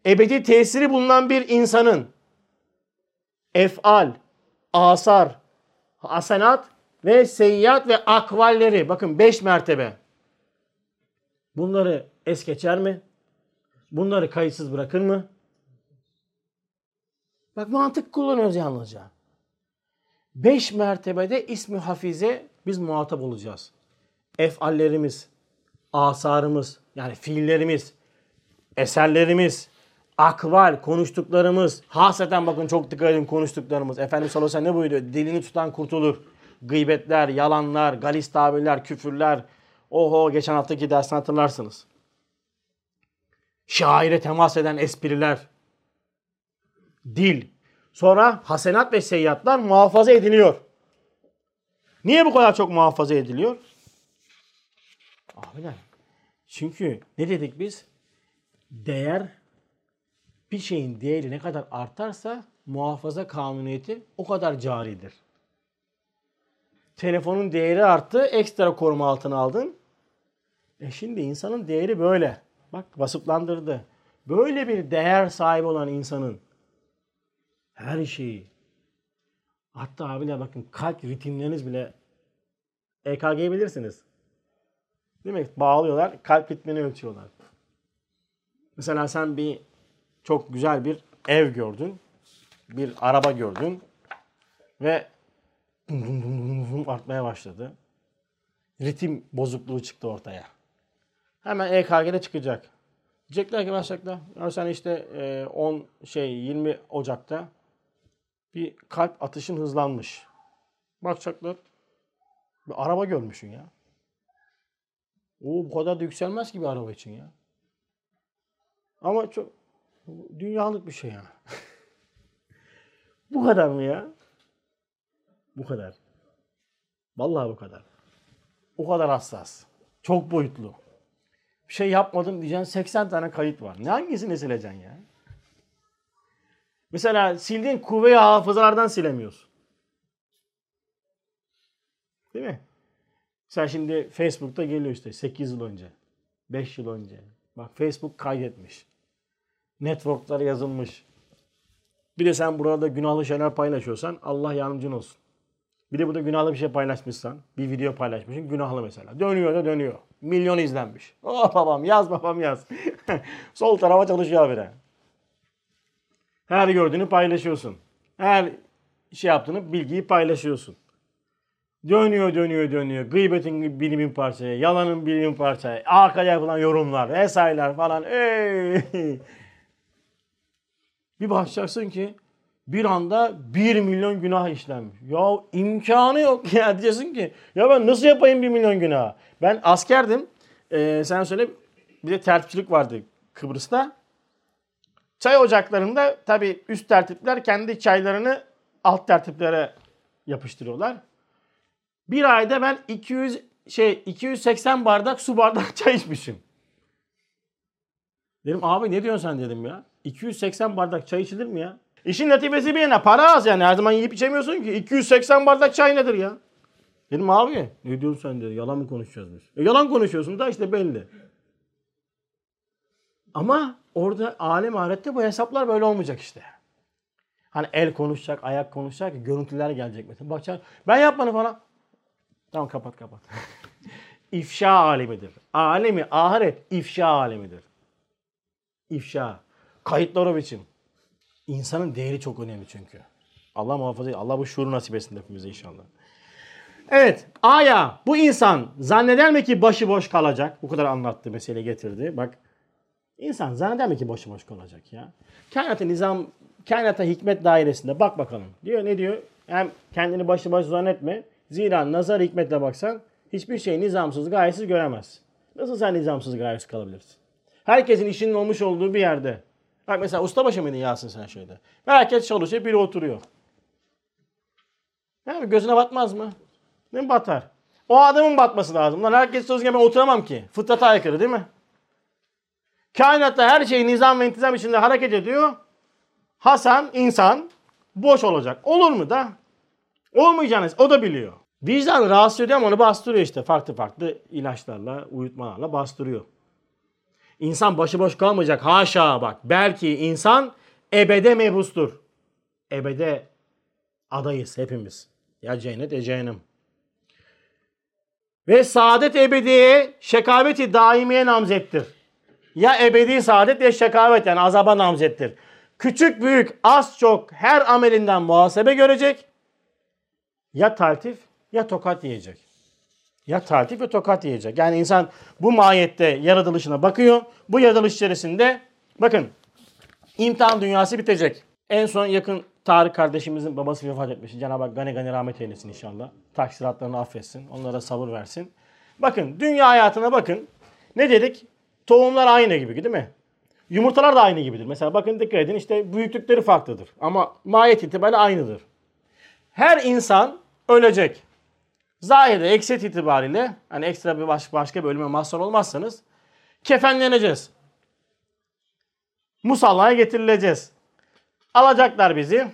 ebedi tesiri bulunan bir insanın efal, asar, hasenat ve seyyiat ve akvalleri. Bakın beş mertebe. Bunları es geçer mi? Bunları kayıtsız bırakır mı? Bak mantık kullanıyoruz yalnızca. Beş mertebede İsm-i Hafîz'e biz muhatap olacağız. Efallerimiz, asarımız yani fiillerimiz, eserlerimiz, akval, konuştuklarımız. Hasreten bakın çok dikkat edin konuştuklarımız. Efendimiz sallallahu aleyhi ve sellem ne buyuruyor? Dilini tutan kurtulur. Gıybetler, yalanlar, galis tabirler, küfürler. Oho geçen haftaki dersi hatırlarsınız. Şaire temas eden espriler. Dil. Sonra hasenat ve seyyiatlar muhafaza ediliyor. Niye bu kadar çok muhafaza ediliyor? Abiler. Çünkü ne dedik biz? Değer, bir şeyin değeri ne kadar artarsa muhafaza kanuniyeti o kadar caridir. Telefonun değeri arttı. Ekstra koruma altına aldın. E şimdi insanın değeri böyle. Bak vasıflandırdı. Böyle bir değer sahibi olan insanın her şeyi, hatta abiler bakın kalp ritimleriniz bile, E K G'yi bilirsiniz. Değil mi? Bağlıyorlar. Kalp ritmini ölçüyorlar. Mesela sen bir çok güzel bir ev gördün. Bir araba gördün. Ve Dum dum dum dum artmaya başladı. Ritim bozukluğu çıktı ortaya. Hemen E K G'de çıkacak. Diyecekler ki başlayacaklar. Örsen işte on şey yirmi Ocak'ta bir kalp atışın hızlanmış. Bakacaklar. Bir araba görmüşsün ya. Oo bu kadar da yükselmez ki bir araba için ya. Ama çok dünyalık bir şey ya. Bu kadar mı ya? Bu kadar. Vallahi bu kadar. O kadar hassas. Çok boyutlu. Bir şey yapmadım diyeceksin seksen tane kayıt var. Ne hangisini sileceksin ya? Mesela sildiğin kuvve-i hafızalardan silemiyorsun. Değil mi? Mesela şimdi Facebook'ta geliyor işte sekiz yıl önce, beş yıl önce. Bak Facebook kaydetmiş. Network'lara yazılmış. Bir de sen burada günahlı şeyler paylaşıyorsan Allah yardımcın olsun. Bir de burada günahlı bir şey paylaşmışsan, bir video paylaşmışsın günahlı mesela. Dönüyor da dönüyor. Milyon izlenmiş. Oh babam yaz babam yaz. Sol tarafa çalışıyor habire. Her gördüğünü paylaşıyorsun. Her şey yaptığını, bilgiyi paylaşıyorsun. Dönüyor, dönüyor, dönüyor. Gıybetin bilimin parçaya, yalanın bilimin parçaya, arkaya yapılan yorumlar, esaylar falan. Ey! Bir bakacaksın ki bir anda bir milyon günah işlenmiş. Ya imkanı yok ya. Diyeceksin ki ya ben nasıl yapayım bir milyon günah? Ben askerdim. Ee, sen söyle bir de tertipçilik vardı Kıbrıs'ta. Çay ocaklarında tabii üst tertipler kendi çaylarını alt tertiplere yapıştırıyorlar. Bir ayda ben iki yüz şey iki yüz seksen bardak su bardak çay içmişim. Dedim abi ne diyorsun sen dedim ya. iki yüz seksen bardak çay içilir mi ya? İşin latifesi bir yana para az yani her zaman yiyip içemiyorsun ki. iki yüz seksen bardak çay nedir ya? Dedim abi ne diyorsun sen dedi. Yalan mı konuşacağız biz? E, yalan konuşuyorsun da işte belli. Ama orada alem-i ahirette bu hesaplar böyle olmayacak işte. Hani el konuşacak, ayak konuşacak, görüntüler gelecek mesela. Bakacak ben yapmadım falan. Tamam kapat kapat. İfşa alemidir. Alemi ahiret ifşa alemidir. İfşa. Kayıtlar o biçim. İnsanın değeri çok önemli çünkü. Allah muhafaza eylesin. Allah bu şuuru nasip etsin hepimize inşallah. Evet. Aya bu insan zanneder mi ki başıboş kalacak? Bu kadar anlattı, mesele getirdi. Bak. İnsan zanneder mi ki başıboş kalacak ya? Kainata nizam, kainata hikmet dairesinde bak bakalım. Diyor ne diyor? Hem kendini başıboş zannetme. Zira nazar hikmetle baksan hiçbir şey nizamsız, gayesiz göremez. Nasıl sen nizamsız, gayesiz kalabilirsin? Herkesin işinin olmuş olduğu bir yerde. Bak mesela ustabaşı mıydın Yasin sen şeyde? Herkes çalışıyor, biri oturuyor. Yani gözüne batmaz mı? Değil mi? Batar. O adamın batması lazım. Lan herkes çalışırken ben oturamam ki. Fıtrata aykırı değil mi? Kainatta her şey nizam ve intizam içinde hareket ediyor. Hasan, insan boş olacak. Olur mu da? Olmayacağınız o da biliyor. Vicdan rahatsız ediyor ama onu bastırıyor işte. Farklı farklı ilaçlarla, uyutmalarla bastırıyor. İnsan başıboş kalmayacak. Haşa bak. Belki insan ebede mebustur. Ebede adayız hepimiz. Ya cennet ya cehennem. Ve saadet ebediye şekaveti daimiye namzettir. Ya ebedi saadet ya şekavet yani azaba namzettir. Küçük büyük az çok her amelinden muhasebe görecek. Ya taltif ya tokat yiyecek. Ya taltif ve tokat yiyecek. Yani insan bu mahiyette yaratılışına bakıyor. Bu yaratılış içerisinde bakın imtihan dünyası bitecek. En son yakın Tarık kardeşimizin babası vefat etmişti. Cenab-ı Hak gani gani rahmet eylesin inşallah. Taksiratlarını affetsin. Onlara sabır versin. Bakın dünya hayatına bakın. Ne dedik? Tohumlar aynı gibi değil mi? Yumurtalar da aynı gibidir. Mesela bakın dikkat edin işte büyüklükleri farklıdır. Ama mahiyet itibariyle aynıdır. Her insan ölecek. Zahirde ekset itibariyle hani ekstra bir baş, başka bir ölüme mahzun olmazsanız kefenleneceğiz. Musallaya getirileceğiz. Alacaklar bizi.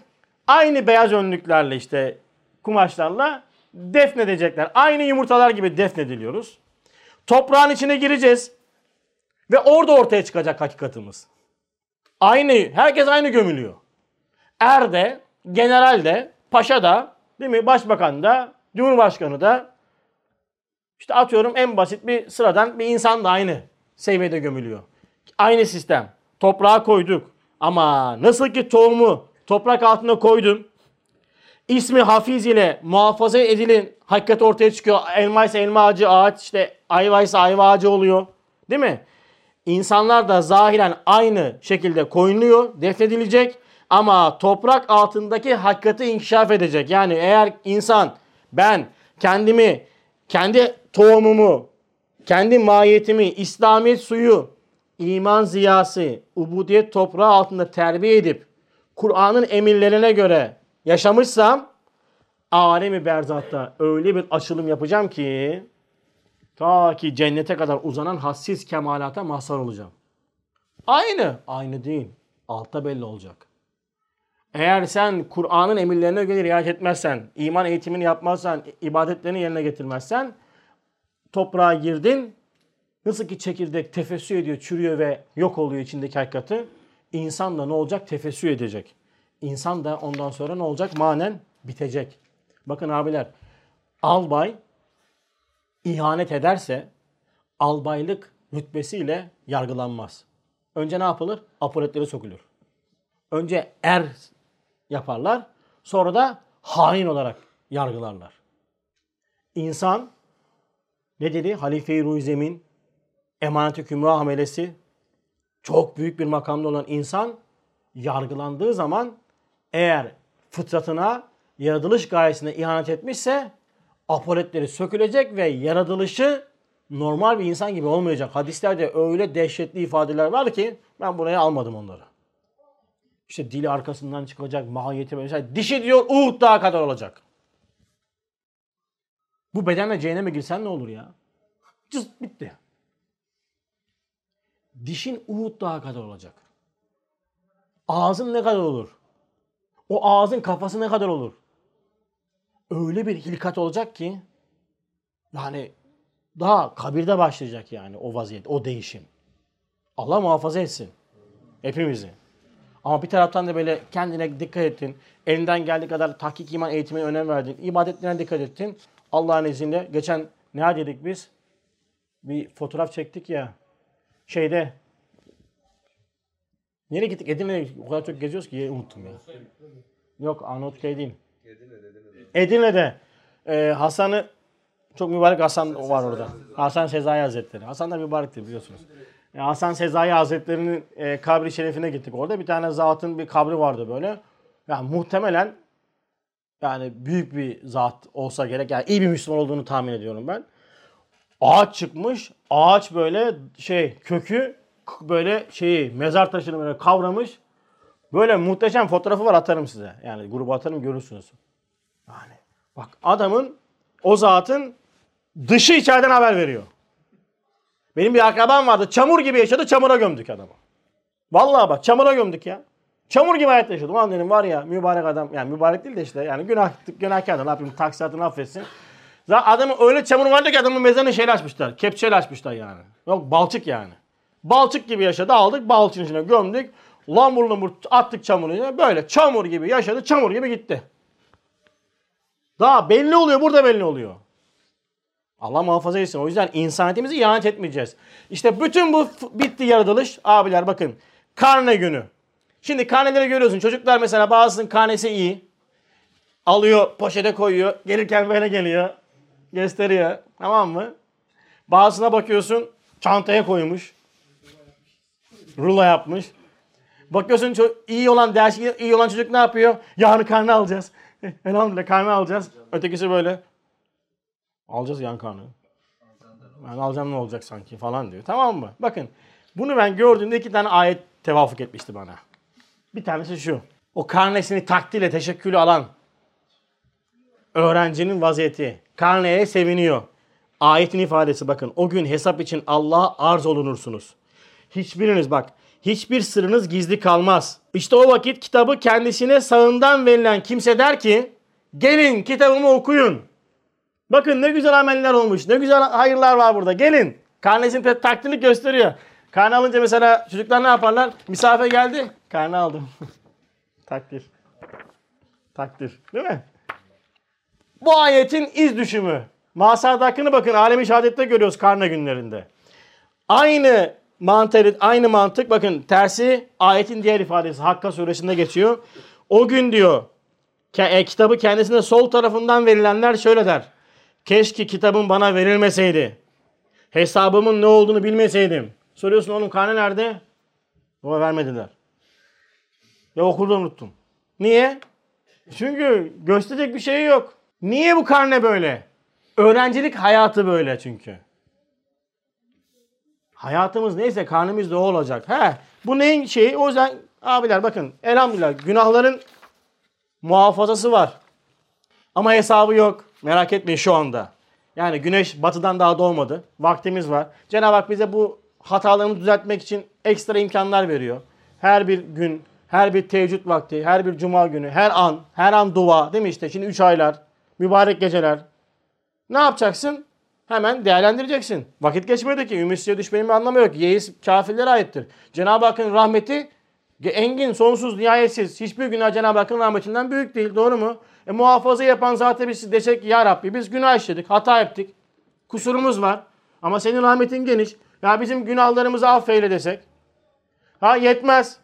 Aynı beyaz önlüklerle işte kumaşlarla defnedecekler. Aynı yumurtalar gibi defnediliyoruz. Toprağın içine gireceğiz. Ve orada ortaya çıkacak hakikatimiz. Aynı, herkes aynı gömülüyor. Er de, general de, paşa da, değil mi? Başbakan da, Cumhurbaşkanı da, işte atıyorum en basit bir sıradan bir insan da aynı seviyede gömülüyor. Aynı sistem. Toprağa koyduk. Ama nasıl ki tohumu toprak altına koydum. İsmi Hafiz ile muhafaza edilin. Hakikat ortaya çıkıyor. Elma ise elma ağacı ağaç, işte ayva ise ayva ağacı oluyor. Değil mi? İnsanlar da zahiren aynı şekilde koyuluyor, defnedilecek. Ama toprak altındaki hakikati inkişaf edecek. Yani eğer insan ben kendimi, kendi tohumumu, kendi mahiyetimi, İslamiyet suyu, iman ziyası, ubudiyet toprağı altında terbiye edip Kur'an'ın emirlerine göre yaşamışsam alemi berzatta öyle bir açılım yapacağım ki ta ki cennete kadar uzanan hassiz kemalata mahzar olacağım. Aynı. Aynı değil. Altta belli olacak. Eğer sen Kur'an'ın emirlerine göre riayet etmezsen, iman eğitimini yapmazsan, ibadetlerini yerine getirmezsen, toprağa girdin, nasıl ki çekirdek tefessü ediyor, çürüyor ve yok oluyor içindeki hakikati, insan da ne olacak? Tefessü edecek. İnsan da ondan sonra ne olacak? Manen bitecek. Bakın abiler, albay ihanet ederse albaylık rütbesiyle yargılanmaz. Önce ne yapılır? Apoletlere sokulur. Önce er yaparlar, sonra da hain olarak yargılarlar. İnsan ne dedi? Halife-i Ruh-i Zemin, emanet-i kümra hamelesi, çok büyük bir makamda olan insan yargılandığı zaman eğer fıtratına, yaratılış gayesine ihanet etmişse apoletleri sökülecek ve yaratılışı normal bir insan gibi olmayacak. Hadislerde öyle dehşetli ifadeler var ki ben buraya almadım onları. İşte dili arkasından çıkacak, mahiyeti böyle. Dişi diyor Uhud dağı kadar olacak. Bu bedenle cehenneme girsen ne olur ya? Cızt bitti. Dişin Uhud dağı kadar olacak. Ağzın ne kadar olur? O ağzın kafası ne kadar olur? Öyle bir hilkat olacak ki yani daha kabirde başlayacak yani o vaziyet, o değişim. Allah muhafaza etsin hepimizi. Ama bir taraftan da böyle kendine dikkat ettin. Elinden geldiği kadar tahkik iman eğitimine önem verdin. İbadetlerine dikkat ettin. Allah'ın izniyle geçen ne dedik biz? Bir fotoğraf çektik ya. Şeyde. Nereye gittik? Edirne'ye o kadar çok geziyoruz ki unuttum ya. Yok Arnavutköy'de değil. Edirne'de. Ee, Hasan'ı çok mübarek Hasan var orada. Hasan Sezai Hazretleri. Hasan da mübarektir biliyorsunuz. Hasan Sezai Hazretleri'nin e, kabri şerefine gittik orada. Bir tane zatın bir kabri vardı böyle. Yani muhtemelen yani büyük bir zat olsa gerek. Yani iyi bir Müslüman olduğunu tahmin ediyorum ben. Ağaç çıkmış. Ağaç böyle şey kökü böyle şeyi mezar taşını böyle kavramış. Böyle muhteşem fotoğrafı var, atarım size. Yani gruba atarım görürsünüz. Yani bak adamın o zatın dışı içeriden haber veriyor. Benim bir akrabam vardı. Çamur gibi yaşadı. Çamura gömdük adamı. Vallahi bak çamura gömdük ya. Çamur gibi hayat yaşadı. Ulan dedim var ya mübarek adam. Yani mübarek değil de işte. Yani günah, günahkar adam. Ne yapayım? Taksatını affetsin. Zaten adamı öyle çamur vardı ki adamın mezarını şeyle açmışlar. Kepçeyle açmışlar yani. Yok balçık yani. Balçık gibi yaşadı. Aldık balçığın içine gömdük. Lambur lambur attık çamurun içine. Böyle çamur gibi yaşadı. Çamur gibi gitti. Daha belli oluyor. Burada belli oluyor. Allah muhafaza etsin. O yüzden insaniyetimizi ihanet etmeyeceğiz. İşte bütün bu bitti yaratılış. Abiler bakın. Karne günü. Şimdi karneleri görüyorsun. Çocuklar mesela bazısının karnesi iyi. Alıyor, poşete koyuyor. Gelirken böyle geliyor. Gösteriyor. Tamam mı? Bazısına bakıyorsun. Çantaya koymuş. Rulo yapmış. Bakıyorsun iyi olan ders, iyi olan çocuk ne yapıyor? Yarın karne alacağız. Elhamdülillah karne alacağız. Ötekisi böyle. Alacağız yan karnı. Yani alacağım ne olacak sanki falan diyor. Tamam mı? Bakın bunu ben gördüğümde iki tane ayet tevafuk etmişti bana. Bir tanesi şu. O karnesini takdirle teşekkülü alan öğrencinin vaziyeti. Karneye seviniyor. Ayetin ifadesi bakın. O gün hesap için Allah'a arz olunursunuz. Hiçbiriniz bak. Hiçbir sırrınız gizli kalmaz. İşte o vakit kitabı kendisine sağından verilen kimse der ki gelin kitabımı okuyun. Bakın ne güzel ameller olmuş. Ne güzel hayırlar var burada. Gelin. Karnesini takdirlik gösteriyor. Karne alınca mesela çocuklar ne yaparlar? Misafir geldi. Karne aldım. Takdir. Takdir. Değil mi? Bu ayetin iz düşümü. Masada hakkını bakın. Alem-i şehadette görüyoruz karne günlerinde. Aynı mantık, aynı mantık bakın tersi ayetin diğer ifadesi. Hakka suresinde geçiyor. O gün diyor kitabı kendisine sol tarafından verilenler şöyle der. Keşke kitabım bana verilmeseydi. Hesabımın ne olduğunu bilmeseydim. Soruyorsun oğlum karne nerede? Baba vermediler. Ya okulda unuttum. Niye? Çünkü gösterecek bir şey yok. Niye bu karne böyle? Öğrencilik hayatı böyle çünkü. Hayatımız neyse karnımız da o olacak. He, bu neyin şeyi? O yüzden abiler bakın elhamdülillah günahların muhafazası var. Ama hesabı yok. Merak etmeyin şu anda. Yani güneş batıdan daha doğmadı. Vaktimiz var. Cenab-ı Hak bize bu hatalarını düzeltmek için ekstra imkanlar veriyor. Her bir gün, her bir teheccüd vakti, her bir cuma günü, her an, her an dua değil mi işte? Şimdi üç aylar, mübarek geceler. Ne yapacaksın? Hemen değerlendireceksin. Vakit geçmiyor ki, ümitsizliğe düşmenin bir anlamı yok. Yeis kafirlere aittir. Cenab-ı Hakk'ın rahmeti engin, sonsuz, nihayetsiz. Hiçbir günah Cenab-ı Hakk'ın rahmetinden büyük değil. Doğru mu? E, muhafaza yapan zaten biz diyecek ki ya Rabbi biz günah işledik, hata ettik. Kusurumuz var. Ama senin rahmetin geniş. Ya bizim günahlarımızı affeyle desek. Ha yetmez.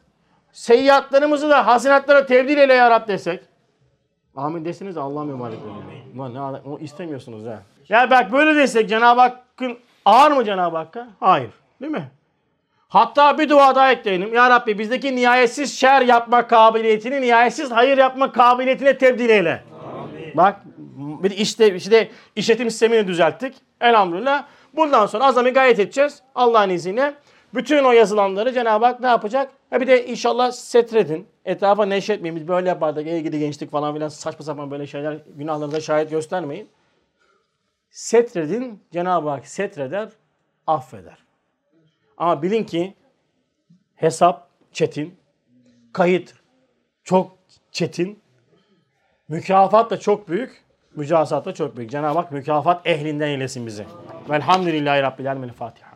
Seyyiatlarımızı da hasenatlara tebdil eyle ya Rabbi desek. Amin desiniz de Allah'a mübarek olun. Ne o istemiyorsunuz ha. Ya bak böyle desek Cenab-ı Hakk'ın ağır mı Cenab-ı Hakk'a? Hayır. Değil mi? Hatta bir dua daha ekleyelim. Ya Rabbi bizdeki nihayetsiz şer yapma kabiliyetini nihayetsiz hayır yapma kabiliyetine tebdil eyle. Amin. Bak bir işte, işte işletim sistemini düzelttik. Elhamdülillah. Bundan sonra azami gayret edeceğiz. Allah'ın izniyle. Bütün o yazılanları Cenab-ı Hak ne yapacak? Ha bir de inşallah setredin. Etrafa neşretmeyin. Biz böyle yapardık. Ey gidi gençlik falan filan saçma sapan böyle şeyler. Günahlarınıza şahit göstermeyin. Setredin. Cenab-ı Hak setreder. Affeder. Ama bilin ki hesap çetin. Kayıt çok çetin. Mükafat da çok büyük. Mücazat da çok büyük. Cenab-ı Hak mükafat ehlinden eylesin bizi. Velhamdülillahi Rabbil Alemin. Fatiha.